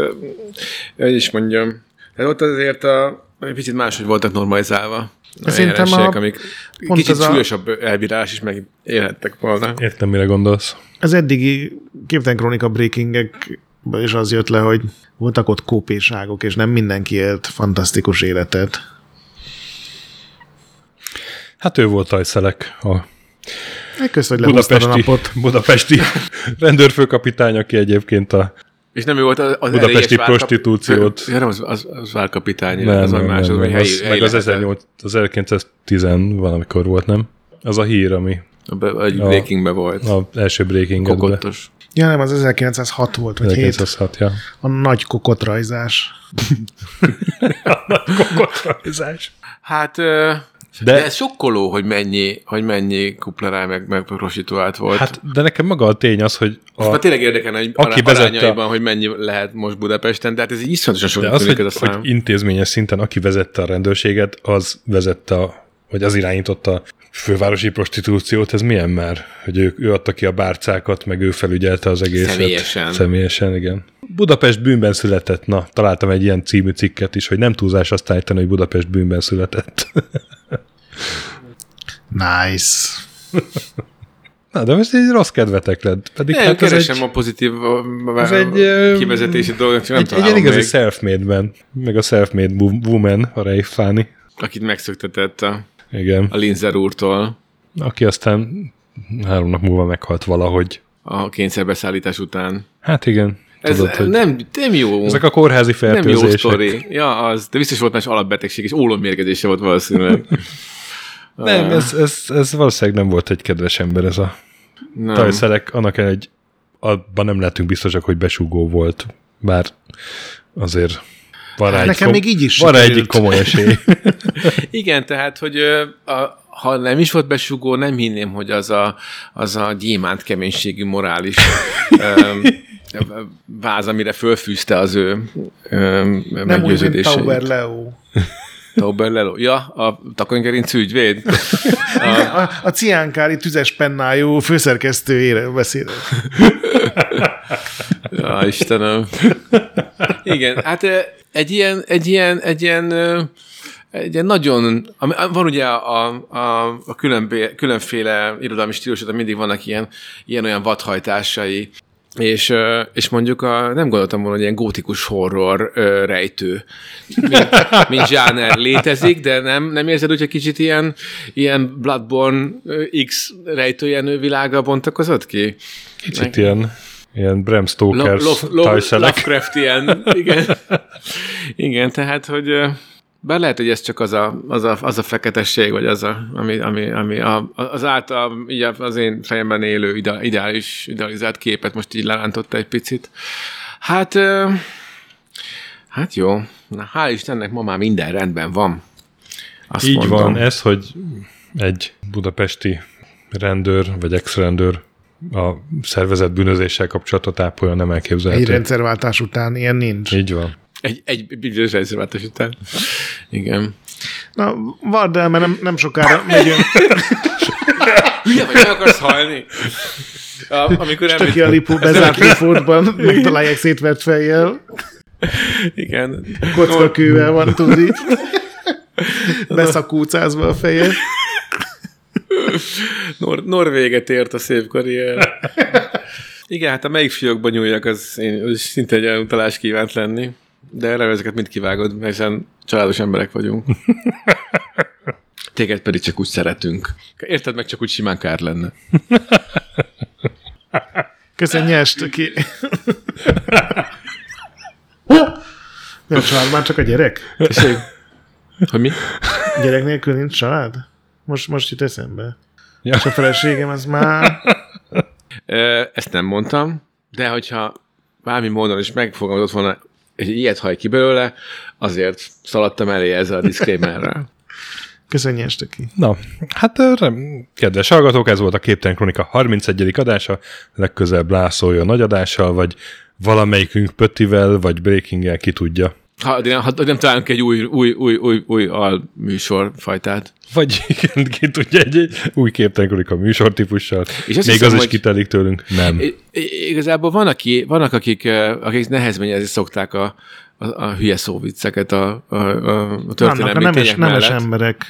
is mondjam, hát ott azért picit máshogy voltak normalizálva a jelenségek, amik kicsit súlyosabb elbírás is megélhettek volna. Értem, mire gondolsz. Az eddigi képtelen krónika breakingekben is az jött le, hogy voltak ott kópéságok, és nem mindenki élt fantasztikus életet. Hát ő volt Tajszelek, Köszönöm, hogy lehoztad a napot. Budapesti rendőrfőkapitány, aki egyébként És nem ő volt az budapesti prostitúciót. Ja, nem, az várkapitány. Nem, meg az 1910 valamikor volt, nem? Az a hír, ami Egy Breakingben volt. A első Breakingben. Kokottos. Ja, nem, az 1906 volt, vagy 1906, 7. Ja. A nagy kokotrajzás. A nagy kokotrajzás. Hát, de ez sokkoló, hogy mennyi kuplerá meg prostituált volt. Hát, de nekem maga a tény az, hogy... Most már tényleg érdekelne, hogy arányaiban, hogy mennyi lehet most Budapesten, tehát ez így iszonyatosan sok tűnik ez a szám. Hogy intézményes szinten, aki vezette a rendőrséget, az vezette vagy az irányította a fővárosi prostitúciót, ez milyen már? Hogy ő adta ki a bárcákat, meg ő felügyelte az egészet. Személyesen, igen. Budapest bűnben született. Na, találtam egy ilyen című cikket is, hogy nem túlzás azt állítani, hogy Budapest bűnben született. Nice. Na, de most egy rossz kedvetek lett. Pedig ne, hát keresem a pozitív kivezetési dolgot, és nem találom még. Egy igazi self-made man, meg a self-made woman, a Rejf Fáni. Akit megszöktetett a Linzer úrtól. Aki aztán 3 nap múlva meghalt valahogy. A kényszerbeszállítás után. Hát igen. Tudod, ez nem jó. Ezek a kórházi fertőzések. Nem jó sztori. Ja, az. De biztos volt más alapbetegség, és ólommérgezése volt valószínűleg. Nem, ez valószínűleg nem volt egy kedves ember ez a tajszelek. Abban nem lehetünk biztosak, hogy besúgó volt. Bár azért... Nekem még így is van egyik komoly esély. Igen, tehát, hogy ha nem is volt besugó, nem hinném, hogy az a gyémánt keménységű morális váz, amire fölfűzte az ő meggyőződéseit. Nem úgy, mint Tauber Leo. Tauber Leo. Ja, a takonygerinc ügyvéd. A ciánkári tüzes pennájú főszerkesztőjére beszélek. Ja, Istenem. Igen, hát... Egy ilyen nagyon, van ugye a különféle irodalmi stílusokban mindig vannak ilyen-olyan vadhajtásai, és mondjuk nem gondoltam volna, hogy ilyen gótikus horror rejtő, mint zsáner létezik, de nem érzed úgy, hogy kicsit ilyen Bloodborne X rejtőjenő világa bontakozott ki? Kicsit ilyen Bram Stoker tajszelek. Lovecraftian, igen. Igen, tehát, hogy bár lehet, hogy ez csak az a feketesség, vagy ami az én fejemben élő idealizált képet most így lerántotta egy picit. Hát jó. Na, hál' Istennek ma már minden rendben van. Azt így mondom. Van ez, hogy egy budapesti rendőr, vagy ex-rendőr a szervezett bűnözéssel kapcsolatot ápolja, nem elképzelhető. Egy rendszerváltás után ilyen nincs. Így van. Egy bizonyos rendszerváltás után. Igen. Na, várd el, mert nem sokára megyünk. Hülye vagy, meg akarsz hallni? Stöki a lipó bezárt fordban, megtalálják szétvert fejjel. Igen. Kockakővel van, tudod így. Beszakúcázva a fejed. Norvéget ért a szép karrier. Igen, hát amelyik fiókban nyúljak, az szinte egy olyan utalás kívánt lenni, de erre ezeket mind kivágod, hiszen családos emberek vagyunk. Téged pedig csak úgy szeretünk. Érted, meg csak úgy simán kár lenne. Köszönj, nyest ki. Nem család, már csak a gyerek. Tessék. Hogy mi? Gyerek nélkül nincs család? Most jut eszembe. Ja. És a feleségem az már... Ezt nem mondtam, de hogyha bármi módon is megfogalmazott volna, és ilyet haj ki belőle, azért szaladtam elé ezzel a disclaimerrel. Köszönjük este ki. Na, hát kedves hallgatók, ez volt a Képtelen Kronika 31. adása, legközelebb Lászolja nagy adással, vagy valamelyikünk Pöttivel, vagy Breakinggel, ki tudja. Ha nem találunk egy új alműsorfajtát. Vagy igen, ki tudja, egy új képtelkodik a műsortípussal. Még az is kitelik tőlünk. Nem. Igazából vannak akik nehezményezni szokták a hülye szóvicceket a történelmi tények mellett. Nemes emberek.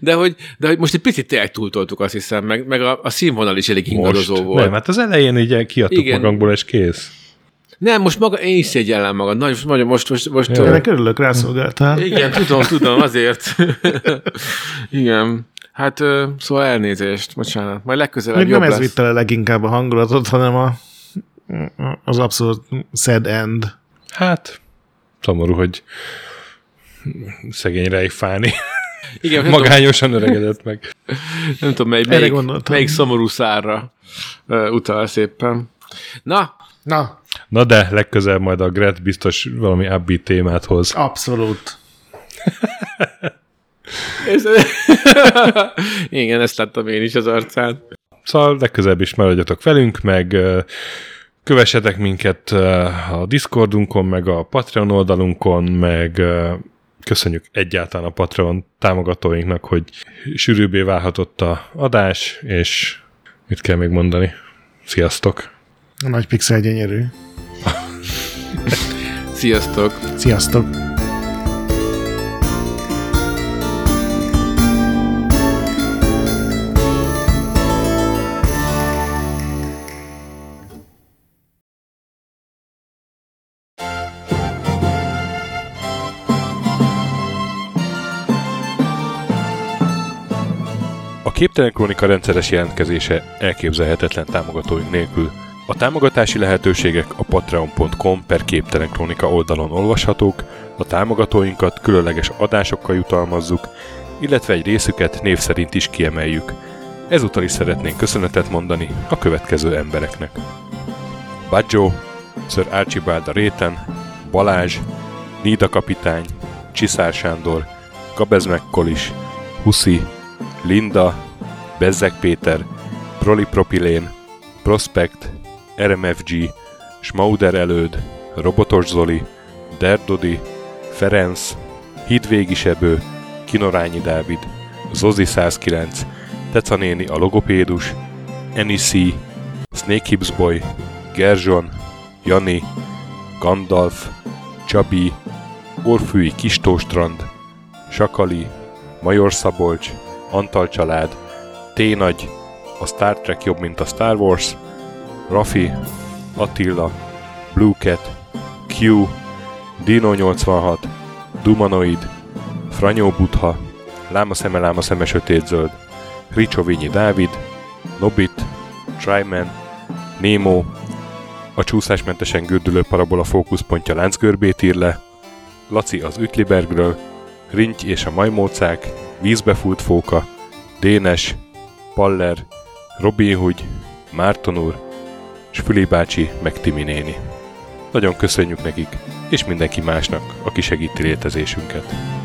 De hogy most egy picit tényleg túltoltuk, azt hiszem, meg a színvonal is elég ingadozó volt. Nem, hát az elején így kiadtuk magunkból, és kész. Nem, most én is szégyellem magad. Most ennek örülök, rászolgáltál. Igen, tudom, azért. Igen. Hát, szóval elnézést, bocsánat. Majd legközelebb még jobb lesz. Nem ez vitte le leginkább a hangulatot, hanem az abszolút sad end. Hát, szomorú, hogy szegény Rejf Fáni. Igen, magányosan öregedett meg. Nem tudom, melyik szomorú szárra utalsz éppen. Na. Na de, legközelebb majd a Gret biztos valami upbeat témát hoz. Abszolút. Igen, ezt láttam én is az arcán. Szóval legközelebb is maradjatok velünk, meg kövessetek minket a Discordunkon, meg a Patreon oldalunkon, meg köszönjük egyáltalán a Patreon támogatóinknak, hogy sűrűbbé válhatott a adás, és mit kell még mondani? Sziasztok! A nagy pixel gyönyörű. Sziasztok! Sziasztok! A Képtelen Krónika rendszeres jelentkezése elképzelhetetlen támogatóink nélkül. A támogatási lehetőségek a patreon.com/képtelenkrónika oldalon olvashatók, a támogatóinkat különleges adásokkal jutalmazzuk, illetve egy részüket név szerint is kiemeljük. Ezúttal is szeretnénk köszönetet mondani a következő embereknek: Bajó, Sir Archibald a Réten, Balázs, Nída kapitány, Csiszár Sándor, Gabez Mekkolis, Huszi, Linda, Bezzeg Péter, Prolipropilén, Prospect, RMFG, Smauder Előd, Robotos Zoli, Derdodi, Ferenc, Hidvégi Sebő, Kinorányi Dávid, Zozi 109, Teca néni a logopédus, Enisi, Snake Hips Boy, Gerzson, Jani, Gandalf, Csabi, Orfűi Kistóstrand, Sakali, Major Szabolcs, Antal család, T-nagy, a Star Trek jobb, mint a Star Wars, Rafi, Attila, Blue Cat, Q, Dino86, Dumanoid, Franyó Butha, Láma szeme sötétzöld, Ricsovinyi Dávid, Nobit, Tryman, Nemo, a csúszásmentesen gördülő parabola fókuszpontja láncgörbét ír le, Laci az Ütlibergről, Rinty és a majmócák, Vízbefúlt fóka, Dénes, Paller, Robin Hood, Márton úr, Sfüli bácsi meg Timi néni. Nagyon köszönjük nekik, és mindenki másnak, aki segíti létezésünket.